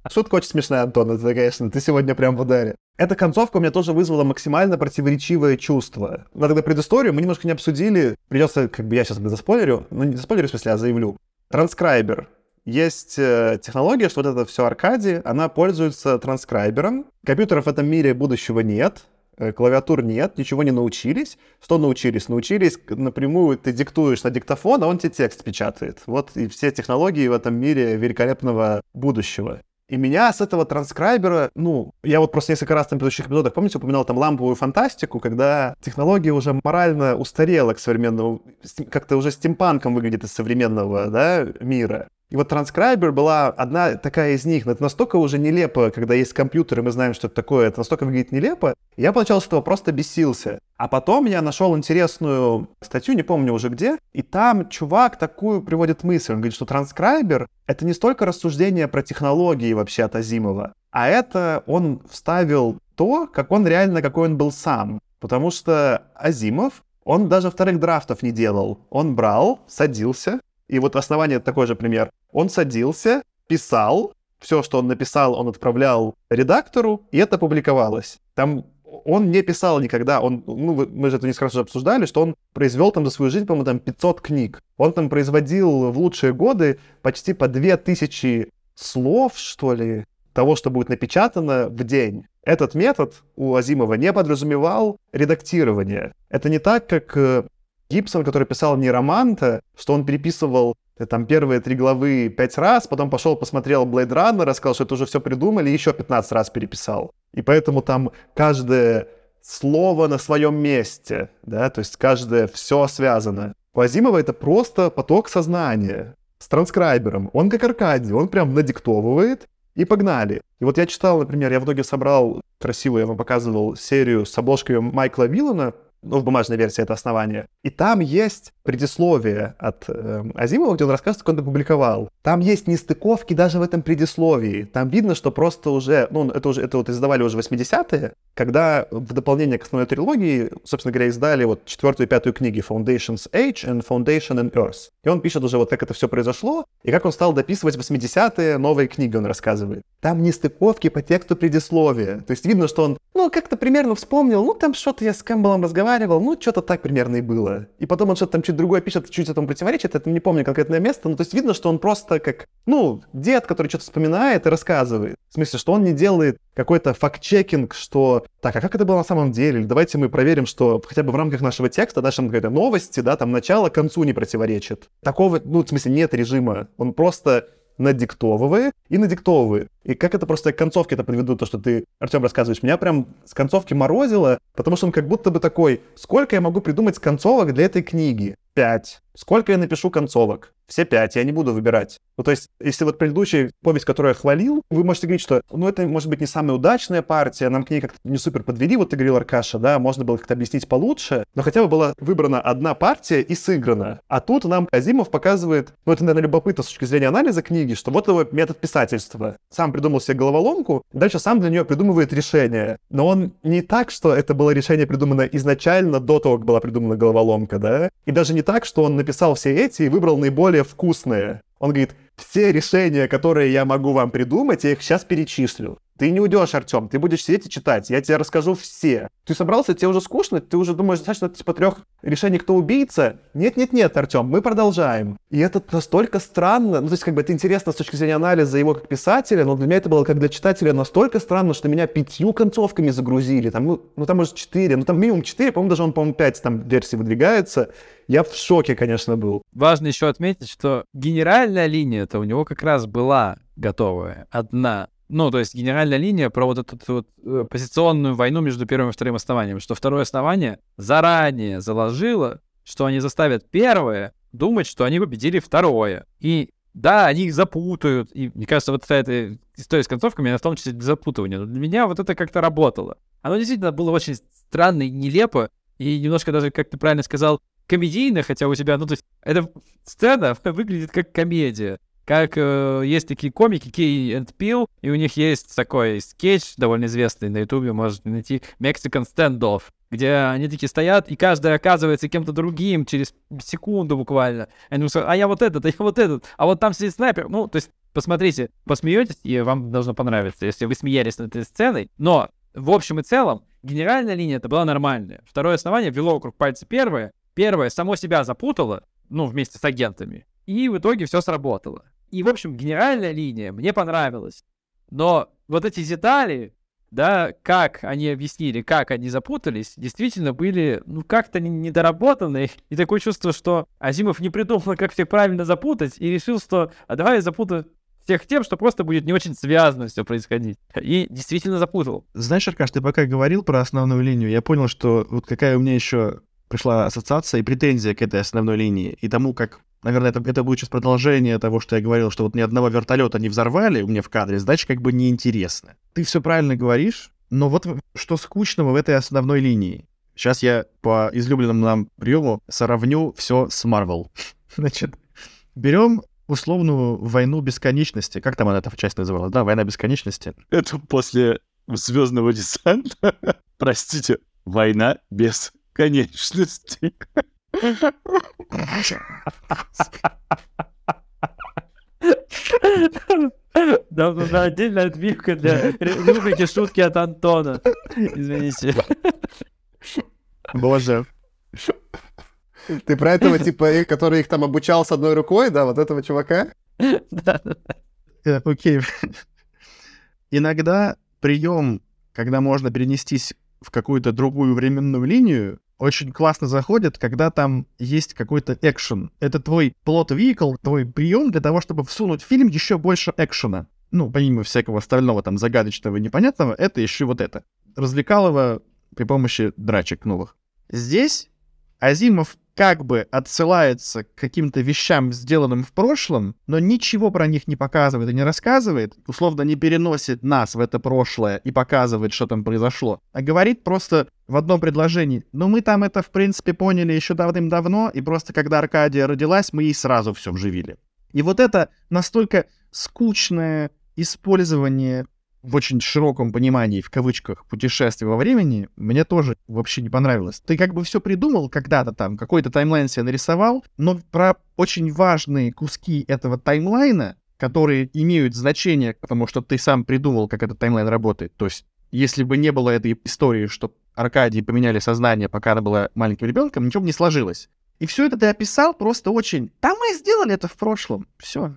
Шутка очень смешная, Антон, это, конечно, ты сегодня прям в ударе. Эта концовка у меня тоже вызвала максимально противоречивое чувство. Но тогда предысторию мы немножко не обсудили. Придется, как бы я сейчас заспойлерю, ну не заспойлерю, в смысле, а заявлю. Транскрайбер. Есть технология, что вот это все Аркадия, она пользуется транскрайбером. Компьютеров в этом мире будущего нет, клавиатур нет, ничего не научились. Что научились? Научились напрямую, ты диктуешь на диктофон, а он тебе текст печатает. Вот и все технологии в этом мире великолепного будущего. И меня с этого транскрайбера, ну, я вот просто несколько раз там в предыдущих эпизодах, помните, упоминал там ламповую фантастику, когда технология уже морально устарела к современному, как-то уже стимпанком выглядит из современного, да, мира. И вот транскрайбер была одна такая из них. Но это настолько уже нелепо, когда есть компьютер, и мы знаем, что это такое. Это настолько выглядит нелепо. Я поначалу с этого просто бесился. А потом я нашел интересную статью, не помню уже где. И там чувак такую приводит мысль. Он говорит, что транскрайбер — это не столько рассуждение про технологии вообще от Азимова, а это он вставил то, как он реально, какой он был сам. Потому что Азимов, он даже вторых драфтов не делал. Он брал, садился. И вот «Основание» — такой же пример. Он садился, писал, все, что он написал, он отправлял редактору, и это публиковалось. Там он не писал никогда, он, ну, мы же это несколько раз уже обсуждали, что он произвел там за свою жизнь, по-моему, там 500 книг. Он там производил в лучшие годы почти по 2000 слов, что ли, того, что будет напечатано в день. Этот метод у Азимова не подразумевал редактирование. Это не так, как... Гибсон, который писал мне роман-то, что он переписывал там первые 3 главы 5 раз, потом пошел, посмотрел Blade Runner, рассказал, что это уже все придумали, и еще 15 раз переписал. И поэтому там каждое слово на своем месте, да, то есть каждое все связано. У Азимова это просто поток сознания с транскрайбером. Он как Аркадий, он прям надиктовывает, и погнали. И вот я читал, например, я в итоге собрал, красивую я вам показывал, серию с обложками Майкла Виллана, ну, в бумажной версии это «Основание». И там есть предисловие от Азимова, где он рассказывает, как он опубликовал. Там есть нестыковки даже в этом предисловии. Там видно, что просто уже... Ну, это вот издавали уже 80-е, когда в дополнение к основной трилогии, собственно говоря, издали вот 4-ю и 5-ю книги «Foundation's Age» and «Foundation and Earth». И он пишет уже вот как это все произошло, и как он стал дописывать 80-е новые книги, он рассказывает. Там нестыковки по тексту предисловия. То есть видно, что он, ну, как-то примерно вспомнил, ну, там что-то я с Кэмпбеллом разговаривал, ну, что-то так примерно и было. И потом он что-то там чуть другое пишет, чуть этому противоречит, это не помню конкретное место, но то есть видно, что он просто как, ну, дед, который что-то вспоминает и рассказывает. В смысле, что он не делает какой-то факт-чекинг, что так, а как это было на самом деле? Или давайте мы проверим, что хотя бы в рамках нашего текста, нашей какой-то новости, да, там начало к концу не противоречит. Такого, ну, в смысле, нет режима. Он просто надиктовывает и надиктовывает. И как это просто к концовке это приведут, то, что ты, Артем, рассказываешь. Меня прям с концовки морозило, потому что он как будто бы такой, сколько я могу придумать концовок для этой книги? 5. Сколько я напишу концовок? Все 5, я не буду выбирать. Ну, то есть, если вот предыдущая повесть, которую я хвалил, вы можете говорить, что, ну, это, может быть, не самая удачная партия, нам к ней как-то не супер подвели, вот ты говорил, Аркаша, да, можно было как-то объяснить получше, но хотя бы была выбрана одна партия и сыграна. А тут нам Азимов показывает, ну, это, наверное, любопытно с точки зрения анализа книги, что вот его метод писательства. Сам придумал себе головоломку, дальше сам для нее придумывает решение. Но он не так, что это было решение придумано изначально, до того, как была придумана головоломка, да, и даже не так, что он написал все эти и выбрал наиболее вкусные. Он говорит, все решения, которые я могу вам придумать, я их сейчас перечислю. Ты не уйдешь, Артем, ты будешь сидеть и читать, я тебе расскажу все. Ты собрался, тебе уже скучно, ты уже думаешь, достаточно типа 3 решений, кто убийца? Нет, Артем, мы продолжаем. И это настолько странно, ну то есть как бы это интересно с точки зрения анализа его как писателя, но для меня это было как для читателя настолько странно, что меня 5 концовками загрузили, там, ну там может 4, ну там минимум 4, по-моему, даже он, по-моему, 5 там версий выдвигается. Я в шоке, конечно, был. Важно еще отметить, что генеральная линия-то у него как раз была готовая, одна. Ну, то есть генеральная линия про вот эту вот позиционную войну между первым и вторым основанием, что второе основание заранее заложило, что они заставят первое думать, что они победили второе. И да, они их запутают. И мне кажется, вот эта история с концовками, она в том числе для запутывания. Но для меня вот это как-то работало. Оно действительно было очень странно и нелепо. И немножко даже, как ты правильно сказал, комедийно, хотя у тебя, ну, то есть эта сцена выглядит как комедия. Как есть такие комики, Key and Peele, и у них есть такой скетч, довольно известный на Ютубе, можете найти, Mexican Standoff, где они такие стоят, и каждый оказывается кем-то другим через секунду буквально. Они говорят, а я вот этот, а я вот этот, а вот там сидит снайпер. Ну, то есть, посмотрите, посмеетесь, и вам должно понравиться, если вы смеялись над этой сценой. Но, в общем и целом, генеральная линия-то была нормальная. Второе основание вело вокруг пальца первое. Первое само себя запутало, ну, вместе с агентами, и в итоге все сработало. И, в общем, генеральная линия мне понравилась. Но вот эти детали, да, как они объяснили, как они запутались, действительно были, ну, как-то недоработаны. И такое чувство, что Азимов не придумал, как всех правильно запутать, и решил, что давай я запутаю всех тем, что просто будет не очень связано все происходить. И действительно запутал. Знаешь, Аркаш, ты пока говорил про основную линию, я понял, что вот какая у меня еще пришла ассоциация и претензия к этой основной линии, и тому, как... Наверное, это будет сейчас продолжение того, что я говорил, что вот ни одного вертолета не взорвали у меня в кадре, значит, как бы неинтересно. Ты все правильно говоришь, но вот что скучного в этой основной линии? Сейчас я по излюбленному нам приему сравню все с Marvel. Значит, берем условную войну бесконечности. Как там она эта часть называлась? Да, война бесконечности. Это после звездного десанта. Простите, война бесконечности. Да, нужна отдельная отбивка для рубрики шутки от Антона. Извините. Боже. Ты про этого типа, который их там обучал с одной рукой, да, вот этого чувака? Да. Окей. Иногда прием, когда можно перенестись в какую-то другую временную линию, очень классно заходит, когда там есть какой-то экшен. Это твой плот-вихл, твой прием для того, чтобы всунуть в фильм еще больше экшена. Ну, помимо всякого остального там загадочного и непонятного, это еще вот это. Развлекалово при помощи драчек новых. Здесь Азимов как бы отсылается к каким-то вещам, сделанным в прошлом, но ничего про них не показывает и не рассказывает, условно не переносит нас в это прошлое и показывает, что там произошло, а говорит просто в одном предложении: «Ну мы там это, в принципе, поняли еще давным-давно, и просто когда Аркадия родилась, мы ей сразу все вживили». И вот это настолько скучное использование в очень широком понимании, в кавычках, путешествия во времени, мне тоже вообще не понравилось. Ты как бы все придумал когда-то там, какой-то таймлайн себе нарисовал, но про очень важные куски этого таймлайна, которые имеют значение, потому что ты сам придумал, как этот таймлайн работает. То есть, если бы не было этой истории, что Аркадии поменяли сознание, пока она была маленьким ребенком, ничего бы не сложилось. И все это ты описал просто очень... Да мы сделали это в прошлом. Все.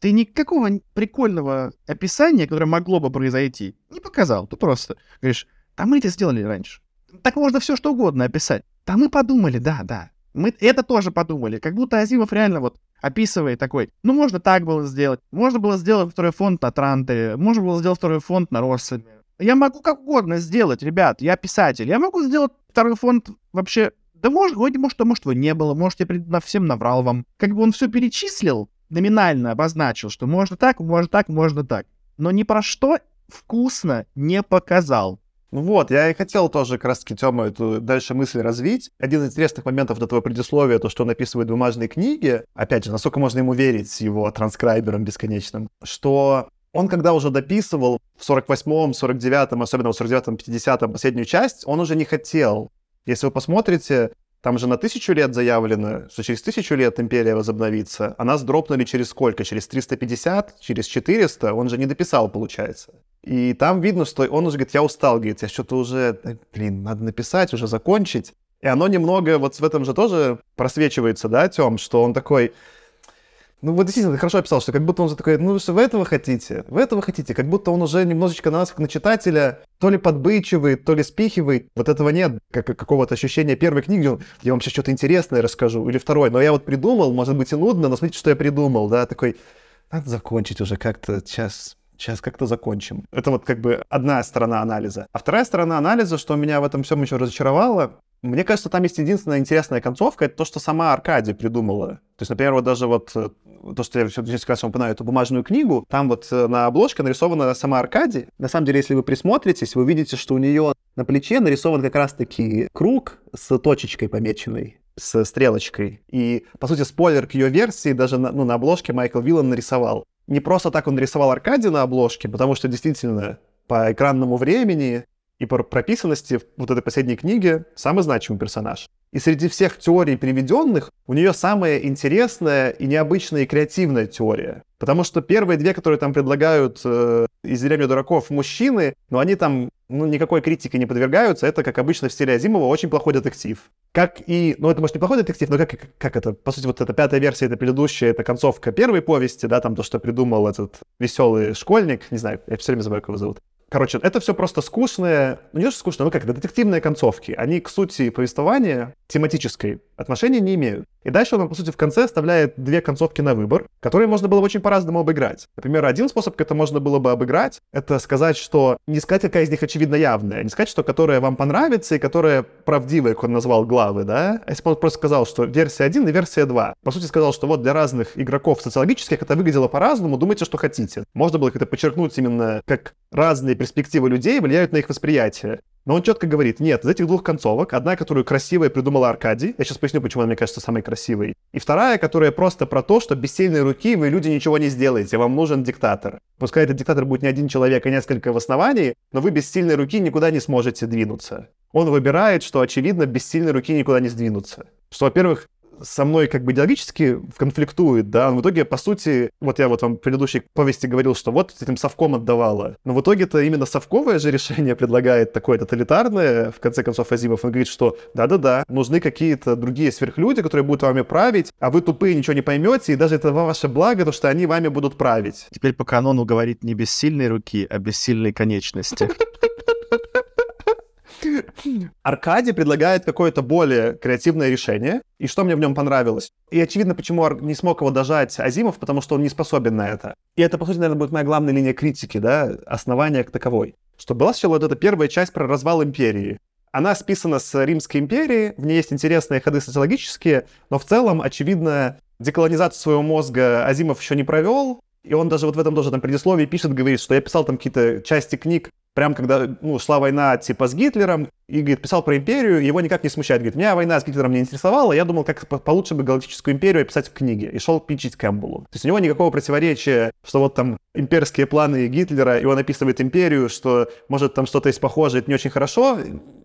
Ты никакого прикольного описания, которое могло бы произойти, не показал. Ты просто говоришь: «Да мы это сделали раньше». Так можно все что угодно описать. «Да мы подумали, да. Мы это тоже подумали». Как будто Азимов реально вот описывает такой: «Ну, можно так было сделать. Можно было сделать второй фонд на Транторе. Можно было сделать второй фонд на Россоме. Я могу как угодно сделать, ребят. Я писатель. Я могу сделать второй фонд вообще. Да может, вроде, может, его не было. Может, я всем наврал вам». Как бы он все перечислил, номинально обозначил, что можно так. Но ни про что вкусно не показал. Вот, я и хотел тоже, как раз-таки, Тёма, эту дальше мысль развить. Один из интересных моментов до твоего предисловия, то, что он описывает бумажные книги, опять же, насколько можно ему верить с его транскрайбером бесконечным, что он, когда уже дописывал в 48-м, 49-м, особенно в 49-м, 50-м последнюю часть, он уже не хотел. Если вы посмотрите... Там же на 1000 лет заявлено, что через 1000 лет империя возобновится, а нас дропнули через сколько? Через 350? Через 400? Он же не дописал, получается. И там видно, что он уже говорит: я устал, говорит, я что-то уже, надо написать, уже закончить. И оно немного вот в этом же тоже просвечивается, да, Тём, что он такой... Ну, вот действительно, ты хорошо описал, что как будто он же такой: ну, что вы этого хотите, как будто он уже немножечко на нас, как на читателя, то ли подбычивает, то ли спихивает. Вот этого нет, как какого-то ощущения первой книги, я вам сейчас что-то интересное расскажу, или второй, но я вот придумал, может быть и нудно, но смотрите, что я придумал, да, такой, надо закончить уже как-то, сейчас как-то закончим. Это вот как бы одна сторона анализа. А вторая сторона анализа, что меня в этом всем еще разочаровало, мне кажется, там есть единственная интересная концовка, это то, что сама Аркадия придумала. То есть, например, вот даже вот то, что я сейчас как раз упоминаю, эту бумажную книгу, там вот на обложке нарисована сама Аркадия. На самом деле, если вы присмотритесь, вы увидите, что у нее на плече нарисован как раз-таки круг с точечкой помеченной, с стрелочкой. И, по сути, спойлер к ее версии даже на обложке Майкл Виллан нарисовал. Не просто так он нарисовал Аркадию на обложке, потому что действительно по экранному времени... и по прописанности вот этой последней книги самый значимый персонаж. И среди всех теорий, приведенных, у нее самая интересная и необычная и креативная теория. Потому что первые две, которые там предлагают из «Деревни дураков» мужчины, но они там никакой критике не подвергаются. Это, как обычно, в стиле Азимова, очень плохой детектив. Как и... Ну, это, может, не плохой детектив, но как это... По сути, вот эта пятая версия, это предыдущая, это концовка первой повести, да, там то, что придумал этот веселый школьник. Не знаю, я все время забываю, как его зовут. Короче, это все просто скучные, не то что скучные, детективные концовки. Они к сути повествования тематической отношения не имеют. И дальше он, по сути, в конце оставляет две концовки на выбор, которые можно было бы очень по-разному обыграть. Например, один способ, как это можно было бы обыграть, это сказать, что не сказать, какая из них очевидно явная, не сказать, что которая вам понравится и которая правдивая, как он назвал главы, да? А если бы он просто сказал, что версия 1 и версия 2. По сути, сказал, что вот для разных игроков социологических это выглядело по-разному, думайте, что хотите. Можно было как-то подчеркнуть именно, как разные перспективы людей влияют на их восприятие. Но он четко говорит: нет, из этих двух концовок, одна, которую красивая придумала Аркадий, я сейчас поясню, почему она, мне кажется, самой красивой, и вторая, которая просто про то, что без сильной руки вы, люди, ничего не сделаете, вам нужен диктатор. Пускай этот диктатор будет не один человек, а несколько в основании, но вы без сильной руки никуда не сможете двинуться. Он выбирает, что, очевидно, без сильной руки никуда не сдвинуться. Что, во-первых, со мной как бы идеологически конфликтует, да, но в итоге, по сути, вот я вот вам в предыдущей повести говорил, что вот этим совком отдавала, но в итоге-то именно совковое же решение предлагает такое тоталитарное, в конце концов, Азимов, он говорит, что да-да-да, нужны какие-то другие сверхлюди, которые будут вами править, а вы тупые, ничего не поймете, и даже это ваше благо, то, что они вами будут править. Теперь по канону говорит не без сильной руки, а без сильной конечности. Аркадий предлагает какое-то более креативное решение, и что мне в нем понравилось. И очевидно, почему не смог его дожать Азимов, потому что он не способен на это. И это, по сути, наверное, будет моя главная линия критики, да, основания к таковой. Что была сначала вот эта первая часть про развал империи. Она списана с Римской империи, в ней есть интересные ходы социологические, но в целом, очевидно, деколонизацию своего мозга Азимов еще не провел, и он даже вот в этом тоже там предисловии пишет, говорит, что я писал там какие-то части книг, прям когда шла война типа с Гитлером, и, говорит, писал про империю, его никак не смущает. Говорит, меня война с Гитлером не интересовала, я думал, как получше бы галактическую империю описать в книге. И шел пичить Кэмпбеллу. То есть у него никакого противоречия, что вот там имперские планы Гитлера, и он описывает империю, что, может, там что-то есть похожее, это не очень хорошо.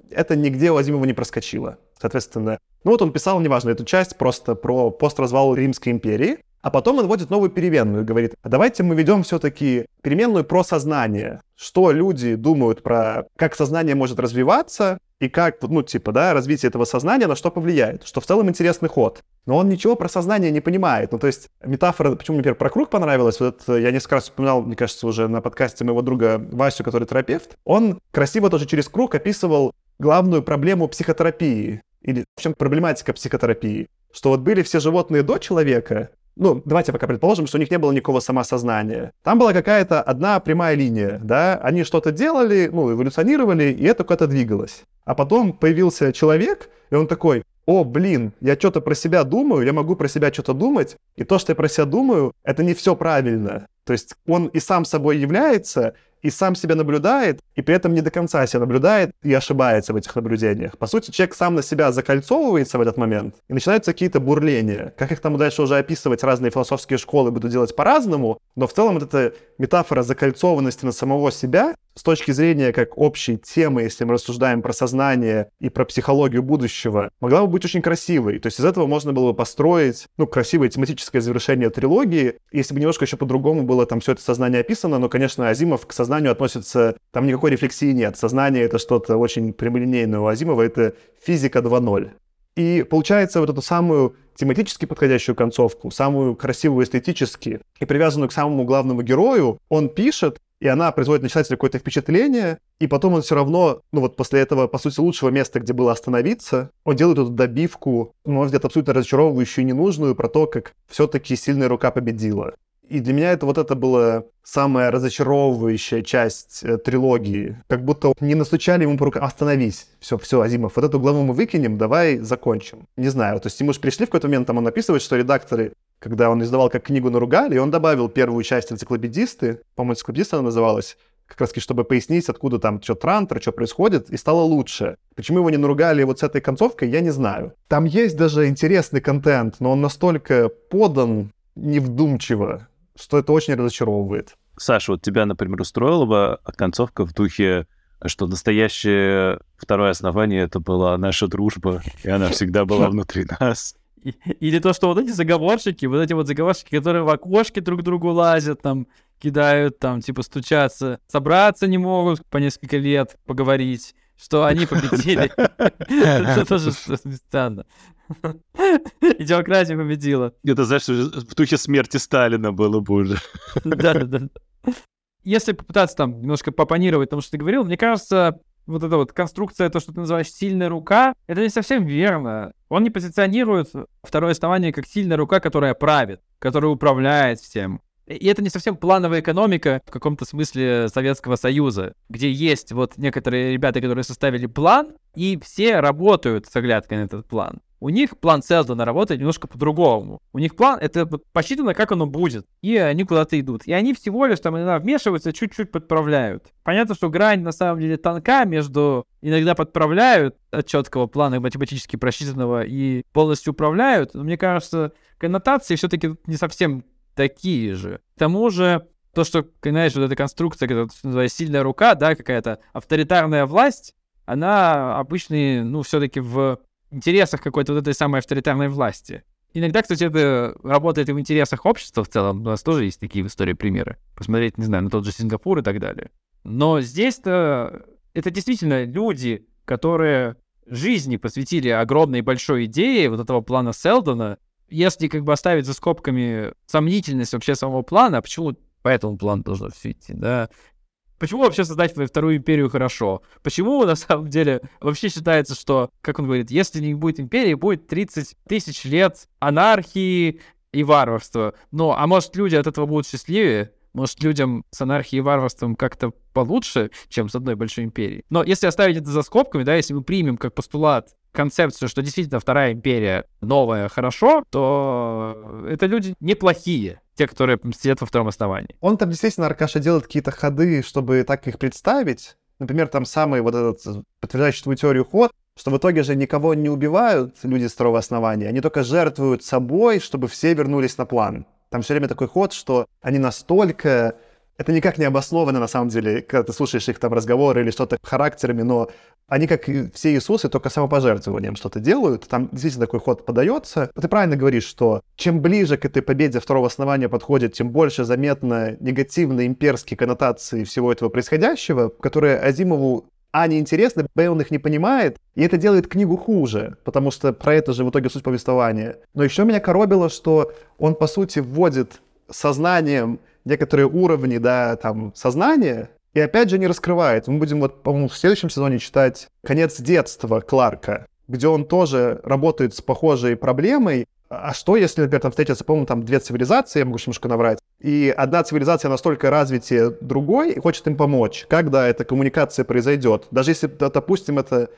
Это нигде у Азимова не проскочило. Соответственно, вот он писал, неважно, эту часть просто про постразвал Римской империи. А потом он вводит новую переменную и говорит, а давайте мы ведем все-таки переменную про сознание. Что люди думают про, как сознание может развиваться и как, развитие этого сознания на что повлияет. Что в целом интересный ход. Но он ничего про сознание не понимает. Ну, то есть метафора, почему, например, про круг понравилась, вот это я несколько раз вспоминал, мне кажется, уже на подкасте моего друга Васю, который терапевт. Он красиво тоже через круг описывал главную проблему психотерапии. Или в чем проблематика психотерапии. Что вот были все животные до человека, давайте пока предположим, что у них не было никакого самосознания. Там была какая-то одна прямая линия, да? Они что-то делали, эволюционировали, и это куда-то двигалось. А потом появился человек, и он такой, я что-то про себя думаю, я могу про себя что-то думать, и то, что я про себя думаю, это не все правильно. То есть он и сам собой является, и сам себя наблюдает, и при этом не до конца себя наблюдает и ошибается в этих наблюдениях. По сути, человек сам на себя закольцовывается в этот момент, и начинаются какие-то бурления. Как их там дальше уже описывать, разные философские школы будут делать по-разному, но в целом вот эта метафора закольцованности на самого себя с точки зрения как общей темы, если мы рассуждаем про сознание и про психологию будущего, могла бы быть очень красивой. То есть из этого можно было бы построить, красивое тематическое завершение трилогии, если бы немножко еще по-другому было там все это сознание описано, но, конечно, Азимов к сознанию относится, там никакой рефлексии нет. Сознание — это что-то очень прямолинейное у Азимова, это физика 2.0. И получается вот эту самую тематически подходящую концовку, самую красивую эстетически и привязанную к самому главному герою, он пишет, и она производит на читателя какое-то впечатление, и потом он все равно, после этого, по сути, лучшего места, где было остановиться, он делает эту добивку, на мой взгляд, абсолютно разочаровывающую и ненужную, про то, как все-таки сильная рука победила. И для меня это была самая разочаровывающая часть трилогии. Как будто не настучали ему по рукам. Остановись. Все, Азимов, вот эту главу мы выкинем, давай закончим. Не знаю, то есть ему же пришли в какой-то момент, там он описывает, что редакторы, когда он издавал как книгу, наругали, и он добавил первую часть энциклопедисты, по-моему, энциклопедиста она называлась, как раз-таки, чтобы пояснить, откуда там что Трантор, что происходит, и стало лучше. Почему его не наругали вот с этой концовкой, я не знаю. Там есть даже интересный контент, но он настолько подан невдумчиво, что это очень разочаровывает. Саша, вот тебя, например, устроила бы концовка в духе, что настоящее второе основание — это была наша дружба, и она всегда была внутри нас. Или то, что вот эти заговорщики, которые в окошке друг к другу лазят, там, кидают, там, типа, стучатся, собраться не могут по несколько лет поговорить, что они победили. Это тоже странно. Идиократия победила. Это, знаешь, в духе смерти Сталина было бы уже. Да. Если попытаться там немножко попонировать тому, что ты говорил, мне кажется, вот эта вот конструкция, то, что ты называешь «сильная рука», это не совсем верно. Он не позиционирует второе основание как сильная рука, которая правит, которая управляет всем. И это не совсем плановая экономика в каком-то смысле Советского Союза, где есть вот некоторые ребята, которые составили план, и все работают с оглядкой на этот план. У них план Сэлдона работает немножко по-другому. У них план, это посчитано, как оно будет. И они куда-то идут. И они всего лишь там иногда вмешиваются, чуть-чуть подправляют. Понятно, что грань на самом деле тонка между иногда подправляют от четкого плана математически просчитанного и полностью управляют. Но мне кажется, коннотации все-таки не совсем такие же. К тому же, то, что, знаешь, вот эта конструкция, которая называется сильная рука, да, какая-то авторитарная власть, она обычно, все-таки в интересах какой-то вот этой самой авторитарной власти. Иногда, кстати, это работает и в интересах общества в целом. У нас тоже есть такие в истории примеры. Посмотреть, не знаю, на тот же Сингапур и так далее. Но здесь-то это действительно люди, которые жизни посвятили огромной большой идее вот этого плана Сэлдона. Если оставить за скобками сомнительность вообще самого плана, почему по этому плану должно все идти, да? Почему вообще создать вторую империю хорошо? Почему, на самом деле, вообще считается, что, как он говорит, если не будет империи, будет 30 тысяч лет анархии и варварства. А может, люди от этого будут счастливее? Может, людям с анархией и варварством как-то получше, чем с одной большой империей. Но если оставить это за скобками, да, если мы примем как постулат концепцию, что действительно Вторая империя новая, хорошо, то это люди неплохие, те, которые сидят во Втором основании. Он там действительно, Аркаша, делает какие-то ходы, чтобы так их представить. Например, там самый вот этот подтверждающий твою теорию ход, что в итоге же никого не убивают люди с Второго основания, они только жертвуют собой, чтобы все вернулись на план. Там все время такой ход, что они настолько... Это никак не обосновано, на самом деле, когда ты слушаешь их там разговоры или что-то характерами, но они, как и все Иисусы, только самопожертвованием что-то делают. Там действительно такой ход подается. Ты правильно говоришь, что чем ближе к этой победе Второго основания подходит, тем больше заметно негативные имперские коннотации всего этого происходящего, которые Азимову неинтересны, б, он их не понимает, и это делает книгу хуже, потому что про это же в итоге суть повествования. Но еще меня коробило, что он, по сути, вводит сознанием некоторые уровни, да, там, сознания, и опять же не раскрывает. Мы будем, вот, по-моему, в следующем сезоне читать «Конец детства» Кларка, где он тоже работает с похожей проблемой. А что, если, например, там встретятся, по-моему, там две цивилизации, я могу немножко наврать, и одна цивилизация настолько развитие другой и хочет им помочь? Когда эта коммуникация произойдет? Даже если, допустим, эта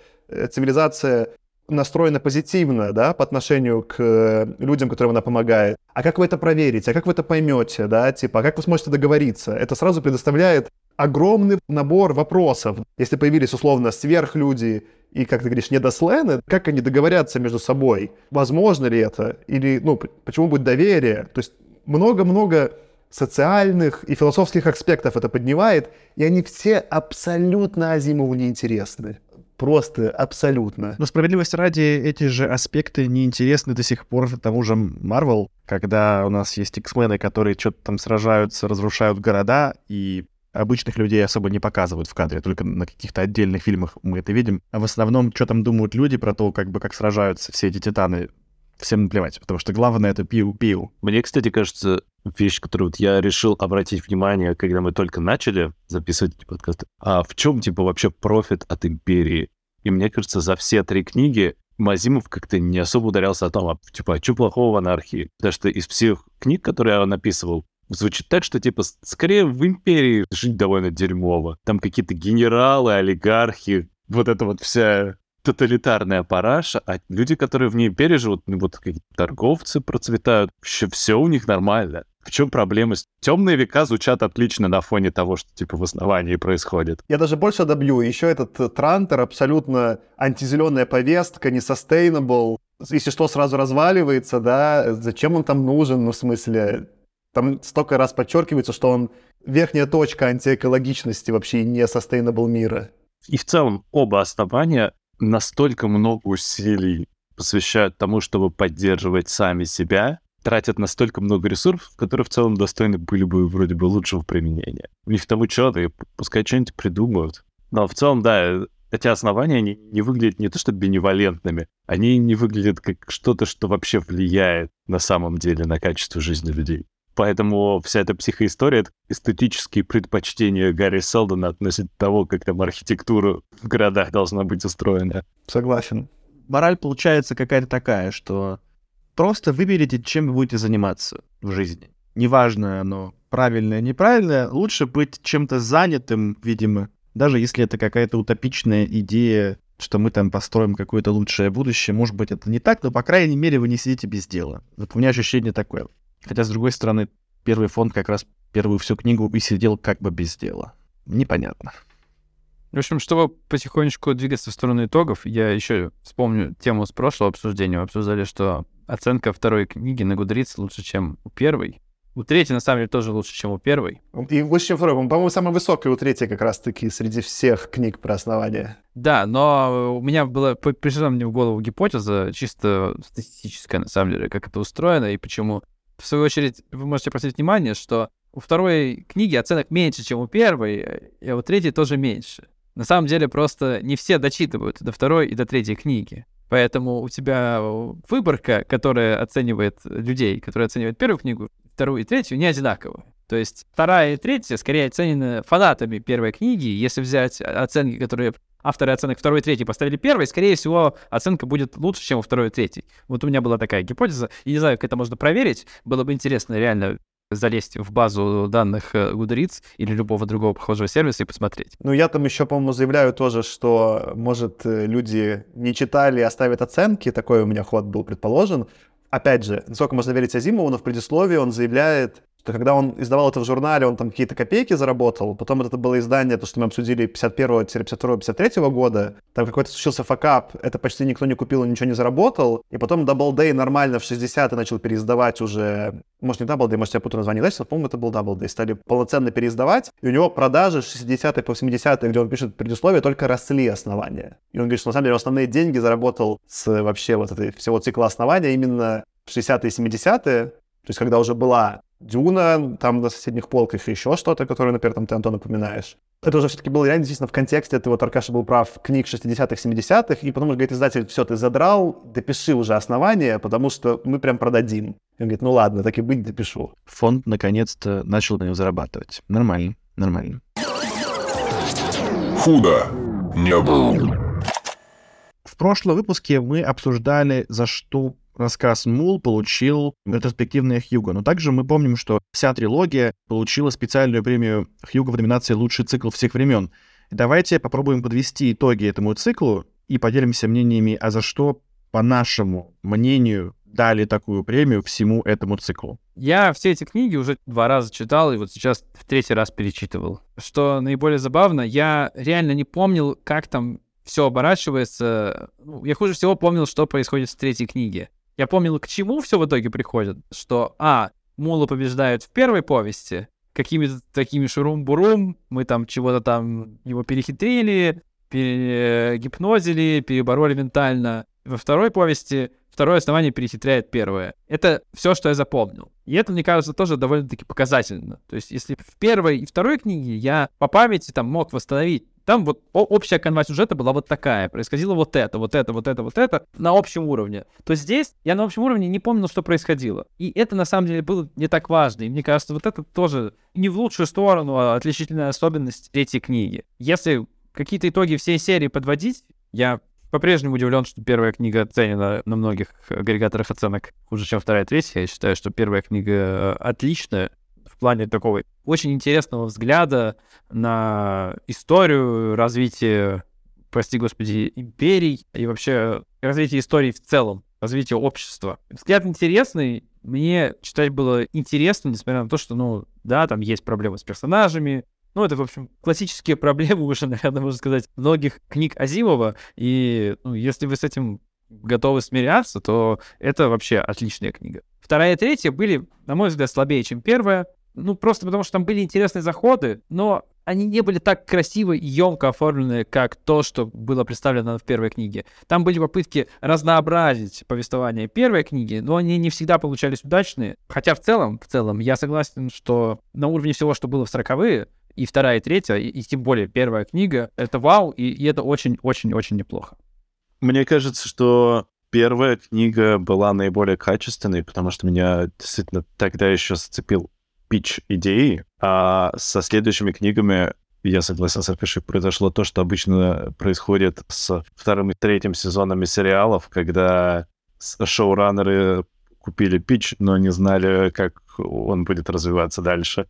цивилизация настроена позитивно, да, по отношению к людям, которым она помогает. А как вы это проверите? А как вы это поймете? Да? Типа, а как вы сможете договориться? Это сразу предоставляет огромный набор вопросов. Если появились, условно, сверхлюди и, как ты говоришь, недослены, как они договорятся между собой? Возможно ли это? Или, ну, почему будет доверие? То есть много-много социальных и философских аспектов это поднимает, и они все абсолютно Азимову неинтересны. Просто абсолютно. Но справедливости ради, эти же аспекты неинтересны до сих пор тому же Marvel, когда у нас есть X-мены, которые что-то там сражаются, разрушают города, и обычных людей особо не показывают в кадре, только на каких-то отдельных фильмах мы это видим. А в основном, что там думают люди про то, как бы как сражаются все эти титаны, всем наплевать, потому что главное — это пиу-пиу. Мне, кстати, кажется, вещь, которую вот я решил обратить внимание, когда мы только начали записывать эти подкасты, а в чем, типа, вообще профит от империи? И мне кажется, за все три книги Азимов как-то не особо ударялся о том, типа, а что плохого в анархии? Потому что из всех книг, которые он описывал, звучит так, что, типа, скорее в империи жить довольно дерьмово. Там какие-то генералы, олигархи, вот эта вот вся тоталитарная параша, а люди, которые в ней переживут, ну, вот какие-то торговцы процветают, все у них нормально. В чем проблема? Темные века звучат отлично на фоне того, что, типа, в основании происходит. Я даже больше добью. Еще этот Трантор, абсолютно антизеленая повестка, не sustainable. Если что, сразу разваливается, да? Зачем он там нужен? Ну, в смысле... Там столько раз подчеркивается, что он верхняя точка антиэкологичности вообще и не sustainable мира. И в целом оба основания настолько много усилий посвящают тому, чтобы поддерживать сами себя, тратят настолько много ресурсов, которые в целом достойны были бы вроде бы лучшего применения. У них там ученые, пускай что-нибудь придумают. Но в целом, да, эти основания, они не выглядят не то что беневалентными, они не выглядят как что-то, что вообще влияет на самом деле на качество жизни людей. Поэтому вся эта психоистория — это эстетические предпочтения Гарри Селдона относительно того, как там архитектура в городах должна быть устроена. Согласен. Мораль получается какая-то такая, что просто выберите, чем вы будете заниматься в жизни. Неважно оно, правильное, неправильное, лучше быть чем-то занятым, видимо, даже если это какая-то утопичная идея, что мы там построим какое-то лучшее будущее. Может быть, это не так, но, по крайней мере, вы не сидите без дела. Вот у меня ощущение такое. Хотя, с другой стороны, первый фонд как раз первую всю книгу и сидел как бы без дела. Непонятно. В общем, чтобы потихонечку двигаться в сторону итогов, я еще вспомню тему с прошлого обсуждения. Мы обсуждали, что оценка второй книги на Goodreads лучше, чем у первой. У третьей, на самом деле, тоже лучше, чем у первой. И лучше, чем у второй. По-моему, самая высокая у третьей как раз-таки среди всех книг про основания. Да, но у меня была... Пришла мне в голову гипотеза, чисто статистическая, на самом деле, как это устроено и почему... В свою очередь, вы можете обратить внимание, что у второй книги оценок меньше, чем у первой, а у третьей тоже меньше. На самом деле, просто не все дочитывают до второй и до третьей книги. Поэтому у тебя выборка, которая оценивает людей, которые оценивают первую книгу, вторую и третью, не одинаковая. То есть вторая и третья скорее оценены фанатами первой книги. Если взять оценки, которые авторы оценок второй и третьей поставили первой, скорее всего, оценка будет лучше, чем у второй и третьей. Вот у меня была такая гипотеза. Я не знаю, как это можно проверить. Было бы интересно реально залезть в базу данных Goodreads или любого другого похожего сервиса и посмотреть. Ну, я там еще, по-моему, заявляю тоже, что, может, люди не читали, оставят оценки. Такой у меня ход был предположен. Опять же, насколько можно верить Азимову, но в предисловии он заявляет, что когда он издавал это в журнале, он там какие-то копейки заработал. Потом это было издание, то, что мы обсудили, 51-52-53 года. Там какой-то случился факап, это почти никто не купил, он ничего не заработал. И потом Double Day нормально в 60-е начал переиздавать уже... Может, не Double Day, может, я путаю название дальше, по-моему, это был Double Day. Стали полноценно переиздавать. И у него продажи с 60-х по 80-е, где он пишет предисловие, только росли «Основания». И он говорит, что на самом деле основные деньги заработал с вообще вот этой всего цикла «Основания» именно в 60-е и 70-е. То есть, когда уже была... Дюна, там на соседних полках и еще что-то, которое, например, там ты, Антон, упоминаешь. Это уже все-таки было реально действительно в контексте, это вот Аркаша был прав, книг 60-х, 70-х, и потом уже говорит издатель, все, ты задрал, допиши уже «Основания», потому что мы прям продадим. И он говорит, ну ладно, так и быть, допишу. Фонд наконец-то начал на него зарабатывать. Нормально, нормально. Худо не было. В прошлом выпуске мы обсуждали, за что... Рассказ Мул получил ретроспективное Хьюго. Но также мы помним, что вся трилогия получила специальную премию Хьюго в номинации «Лучший цикл всех времен». Давайте попробуем подвести итоги этому циклу и поделимся мнениями, а за что, по нашему мнению, дали такую премию всему этому циклу. Я все эти книги уже 2 раза читал и вот сейчас в 3-й раз перечитывал. Что наиболее забавно, я реально не помнил, как там все оборачивается. Я хуже всего помнил, что происходит в 3-й книге. Я помнил, к чему все в итоге приходит, что, Мула побеждают в 1-й повести, какими-то такими шурум-бурум, мы там чего-то там его перехитрили, перегипнозили, перебороли ментально. Во 2-й повести «Второе основание» перехитряет 1-е. Это все, что я запомнил. И это, мне кажется, тоже довольно-таки показательно. То есть, если в 1-й и 2-й книге я по памяти там мог восстановить, там вот общая канва сюжета была вот такая. Происходило вот это, вот это, вот это, вот это на общем уровне. То здесь я на общем уровне не помнил, что происходило. И это, на самом деле, было не так важно. И мне кажется, вот это тоже не в лучшую сторону, а отличительная особенность 3-й книги. Если какие-то итоги всей серии подводить, я по-прежнему удивлен, что 1-я книга оценена на многих агрегаторах оценок хуже, чем 2-я и 3-я. Я считаю, что 1-я книга отличная. В плане такого очень интересного взгляда на историю, развитие, прости господи, империй и вообще развитие истории в целом, развитие общества. Взгляд интересный, мне читать было интересно, несмотря на то, что, там есть проблемы с персонажами. Это, в общем, классические проблемы уже, наверное, можно сказать, многих книг Азимова. И если вы с этим готовы смиряться, то это вообще отличная книга. 2-я и 3-я были, на мой взгляд, слабее, чем 1-я. Просто потому, что там были интересные заходы, но они не были так красиво и емко оформлены, как то, что было представлено в 1-й книге. Там были попытки разнообразить повествование 1-й книги, но они не всегда получались удачные. Хотя в целом, я согласен, что на уровне всего, что было в 40-е, и 2-я и 3-я, и тем более 1-я книга, это вау, и это очень-очень-очень неплохо. Мне кажется, что 1-я книга была наиболее качественной, потому что меня действительно тогда еще зацепил пич идеи, а со следующими книгами, я согласен с Аркашей, произошло то, что обычно происходит с 2-м и 3-м сезонами сериалов, когда шоураннеры купили пич, но не знали, как он будет развиваться дальше.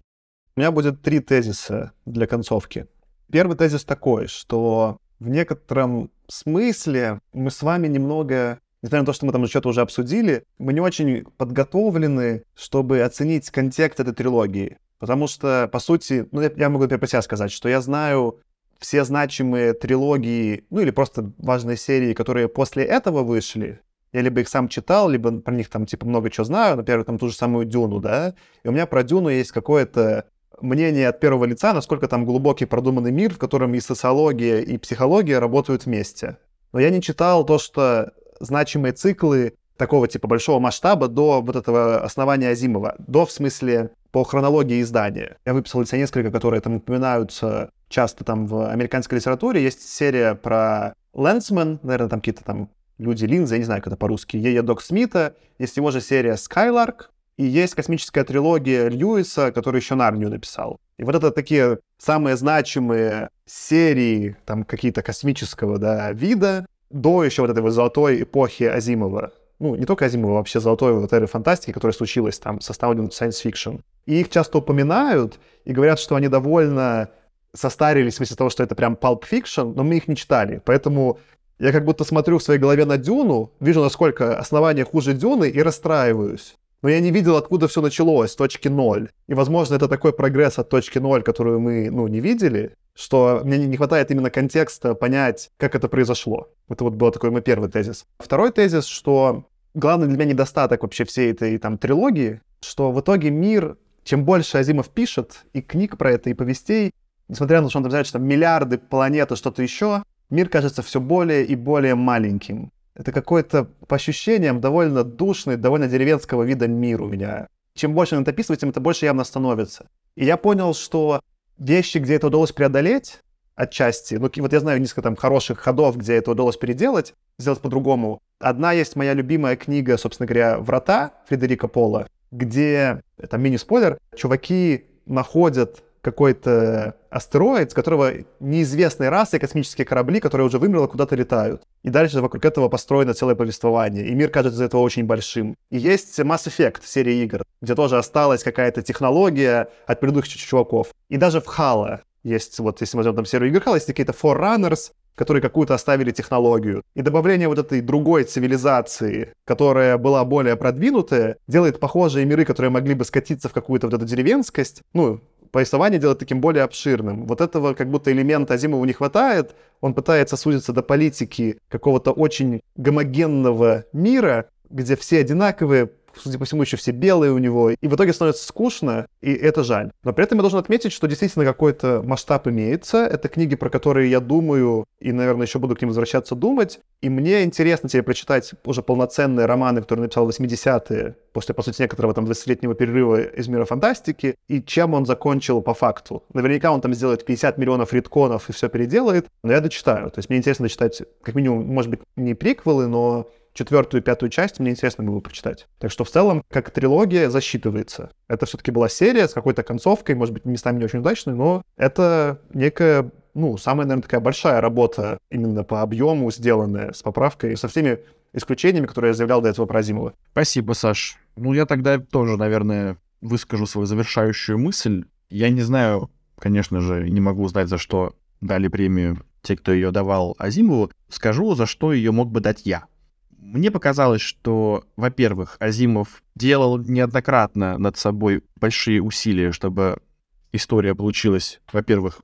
У меня будет 3 тезиса для концовки. 1-й тезис такой, что в некотором смысле мы с вами немного... Несмотря на то, что мы там что-то уже обсудили, мы не очень подготовлены, чтобы оценить контекст этой трилогии. Потому что, по сути, я могу, например, про себя сказать, что я знаю все значимые трилогии, или просто важные серии, которые после этого вышли. Я либо их сам читал, либо про них там много чего знаю. Например, там ту же самую Дюну, да? И у меня про Дюну есть какое-то мнение от первого лица, насколько там глубокий продуманный мир, в котором и социология, и психология работают вместе. Но я не читал то, что... значимые циклы такого типа большого масштаба до вот этого основания Азимова. До, в смысле, по хронологии издания. Я выписал для себя несколько, которые там упоминаются часто там в американской литературе. Есть серия про Лэнсмен, наверное, там какие-то там люди-линзы, я не знаю, как это по-русски, Е.Е. Док Смита. Есть его же серия Скайларк. И есть космическая трилогия Льюиса, которую еще Нарнию написал. И вот это такие самые значимые серии там какие-то космического вида, до еще вот этой золотой эпохи Азимова. ну, не только Азимова, вообще золотой вот эры фантастики, которая случилась там с Astounding Science Fiction. И их часто упоминают и говорят, что они довольно состарились в смысле того, что это прям Pulp Fiction, но мы их не читали. Поэтому я как будто смотрю в своей голове на Дюну, вижу, насколько Основания хуже Дюны, и расстраиваюсь. Но я не видел, откуда все началось, с точки ноль. И, возможно, это такой прогресс от точки ноль, которую мы, ну, не видели, что мне не хватает именно контекста понять, как это произошло. Это вот был такой мой первый тезис. Второй тезис, что главный для меня недостаток вообще всей этой там трилогии, что в итоге мир, чем больше Азимов пишет, и книг про это, и повестей, несмотря на то, что он там знает, что там миллиарды планет и что-то еще, мир кажется все более и более маленьким. Это какой-то, по ощущениям, довольно душный, довольно деревенского вида мир у меня. Чем больше он это описывает, тем это больше явно становится. И я понял, что вещи, где это удалось преодолеть отчасти, ну вот я знаю несколько там хороших ходов, где это удалось переделать, сделать по-другому. Одна есть моя любимая книга, собственно говоря, «Врата» Фредерика Пола, где, это мини-спойлер, чуваки находят какой-то астероид, с которого неизвестной расы космические корабли, которые уже вымерло, куда-то летают. И дальше вокруг этого построено целое повествование. И мир кажется из-за этого очень большим. И есть Mass Effect серии игр, где тоже осталась какая-то технология от предыдущих чуваков. И даже в Halo есть, вот если мы возьмем там серию игр Halo, есть какие-то Forerunners, которые какую-то оставили технологию. И добавление вот этой другой цивилизации, которая была более продвинутая, делает похожие миры, которые могли бы скатиться в какую-то вот эту деревенскость, ну, повествование делать таким более обширным. Вот этого как будто элемента Азимову не хватает. Он пытается сузиться до политики какого-то очень гомогенного мира, где все одинаковые, судя по всему, еще все белые у него. И в итоге становится скучно, и это жаль. Но при этом я должен отметить, что действительно какой-то масштаб имеется. Это книги, про которые я думаю, и, наверное, еще буду к ним возвращаться думать. И мне интересно тебе прочитать уже полноценные романы, которые написал в 80-е, после, по сути, некоторого там 20-летнего перерыва из мира фантастики, и чем он закончил по факту. Наверняка он там сделает 50 миллионов ритконов и все переделает, но я дочитаю. То есть мне интересно дочитать, как минимум, может быть, не приквелы, но 4-ю, 5-ю часть мне интересно было прочитать. Так что в целом, как трилогия, засчитывается. Это все-таки была серия с какой-то концовкой, может быть, местами не очень удачной, но это некая, ну, самая, наверное, такая большая работа именно по объему сделанная, с поправкой, со всеми исключениями, которые я заявлял до этого про Азимова. Спасибо, Саш. Ну, я тогда тоже, наверное, выскажу свою завершающую мысль. Я не знаю, конечно же, не могу узнать, за что дали премию те, кто ее давал Азимову. Скажу, за что ее мог бы дать я. Мне показалось, что, во-первых, Азимов делал неоднократно над собой большие усилия, чтобы история получилась, во-первых,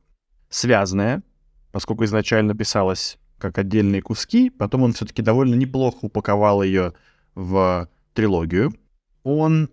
связанная, поскольку изначально писалась как отдельные куски, потом он все-таки довольно неплохо упаковал ее в трилогию. Он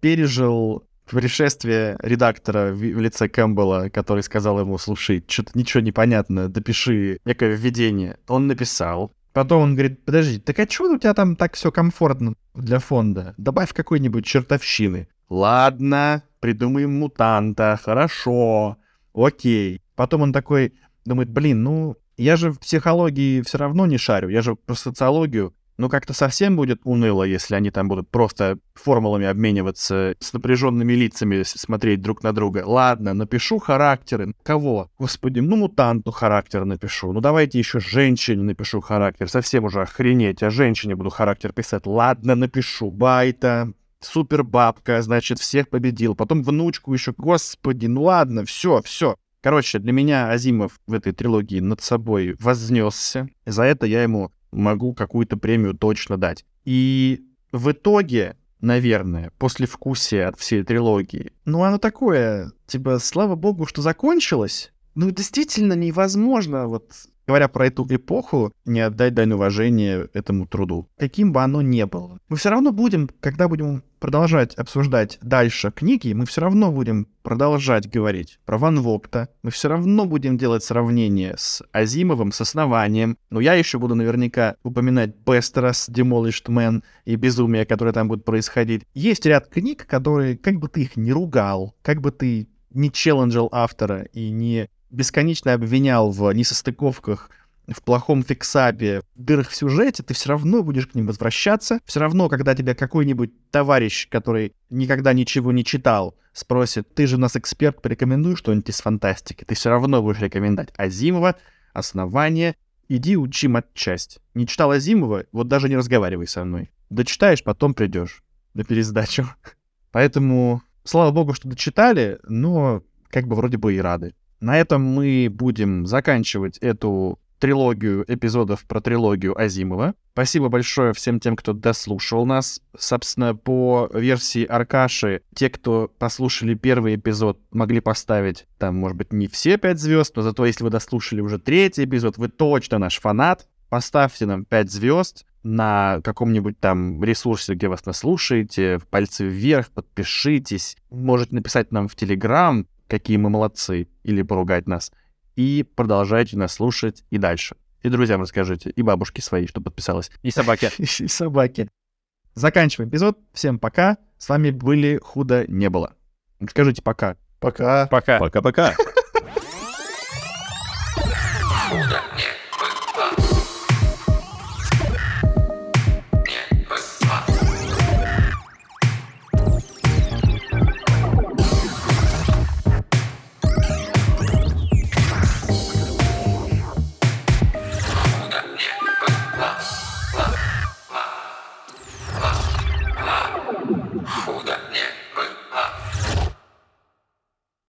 пережил пришествие редактора в лице Кэмпбелла, который сказал ему: слушай, что-то ничего не понятно, допиши некое введение. Он написал. Потом он говорит: подожди, так а чего у тебя там так все комфортно для фонда? Добавь какой-нибудь чертовщины. Ладно, придумаем мутанта, хорошо, окей. Потом он такой думает: блин, ну я же в психологии все равно не шарю, я же про социологию. Ну как-то совсем будет уныло, если они там будут просто формулами обмениваться, с напряженными лицами смотреть друг на друга. Ладно, напишу характеры. Кого? Господи, ну мутанту характер напишу. Ну давайте еще женщине напишу характер. Совсем уже охренеть, а женщине буду характер писать. Ладно, напишу. Байта, супербабка, значит, всех победил. Потом внучку еще. Господи, ну ладно, все. Короче, для меня Азимов в этой трилогии над собой вознесся. За это я ему могу какую-то премию точно дать. И в итоге, наверное, послевкусие от всей трилогии, ну оно такое, типа, слава богу, что закончилось. Ну действительно невозможно, вот говоря про эту эпоху, не отдать дань уважения этому труду, каким бы оно ни было. Мы все равно будем, когда будем продолжать обсуждать дальше книги, мы все равно будем продолжать говорить про Ван Вогта, мы все равно будем делать сравнение с Азимовым, с Основанием, но я еще буду наверняка упоминать Бестерос, Demolished Man и безумие, которое там будет происходить. Есть ряд книг, которые, как бы ты их ни ругал, как бы ты не челленджил автора и не бесконечно обвинял в несостыковках, в плохом фиксапе, дырах в сюжете, ты все равно будешь к ним возвращаться. Все равно, когда тебя какой-нибудь товарищ, который никогда ничего не читал, спросит: ты же у нас эксперт, порекомендуй что-нибудь из фантастики. Ты все равно будешь рекомендовать Азимова, Основание. Иди учи матчасть. Не читал Азимова, вот даже не разговаривай со мной. Дочитаешь, потом придешь на пересдачу. Поэтому, слава богу, что дочитали, но как бы вроде бы и рады. На этом мы будем заканчивать эту трилогию эпизодов про трилогию Азимова. Спасибо большое всем тем, кто дослушал нас. Собственно, по версии Аркаши, те, кто послушали первый эпизод, могли поставить, там, может быть, не все 5 звезд, но зато если вы дослушали уже третий эпизод, вы точно наш фанат. Поставьте нам 5 звезд на каком-нибудь там ресурсе, где вас наслушаете, пальцы вверх, подпишитесь, можете написать нам в Телеграм, какие мы молодцы, или поругать нас, и продолжайте нас слушать и дальше. И друзьям расскажите, и бабушке своей, что подписалась, и собаке. И собаке. Заканчиваем эпизод. Всем пока. С вами были «Худо не было». Скажите пока. Пока. Пока. Пока-пока.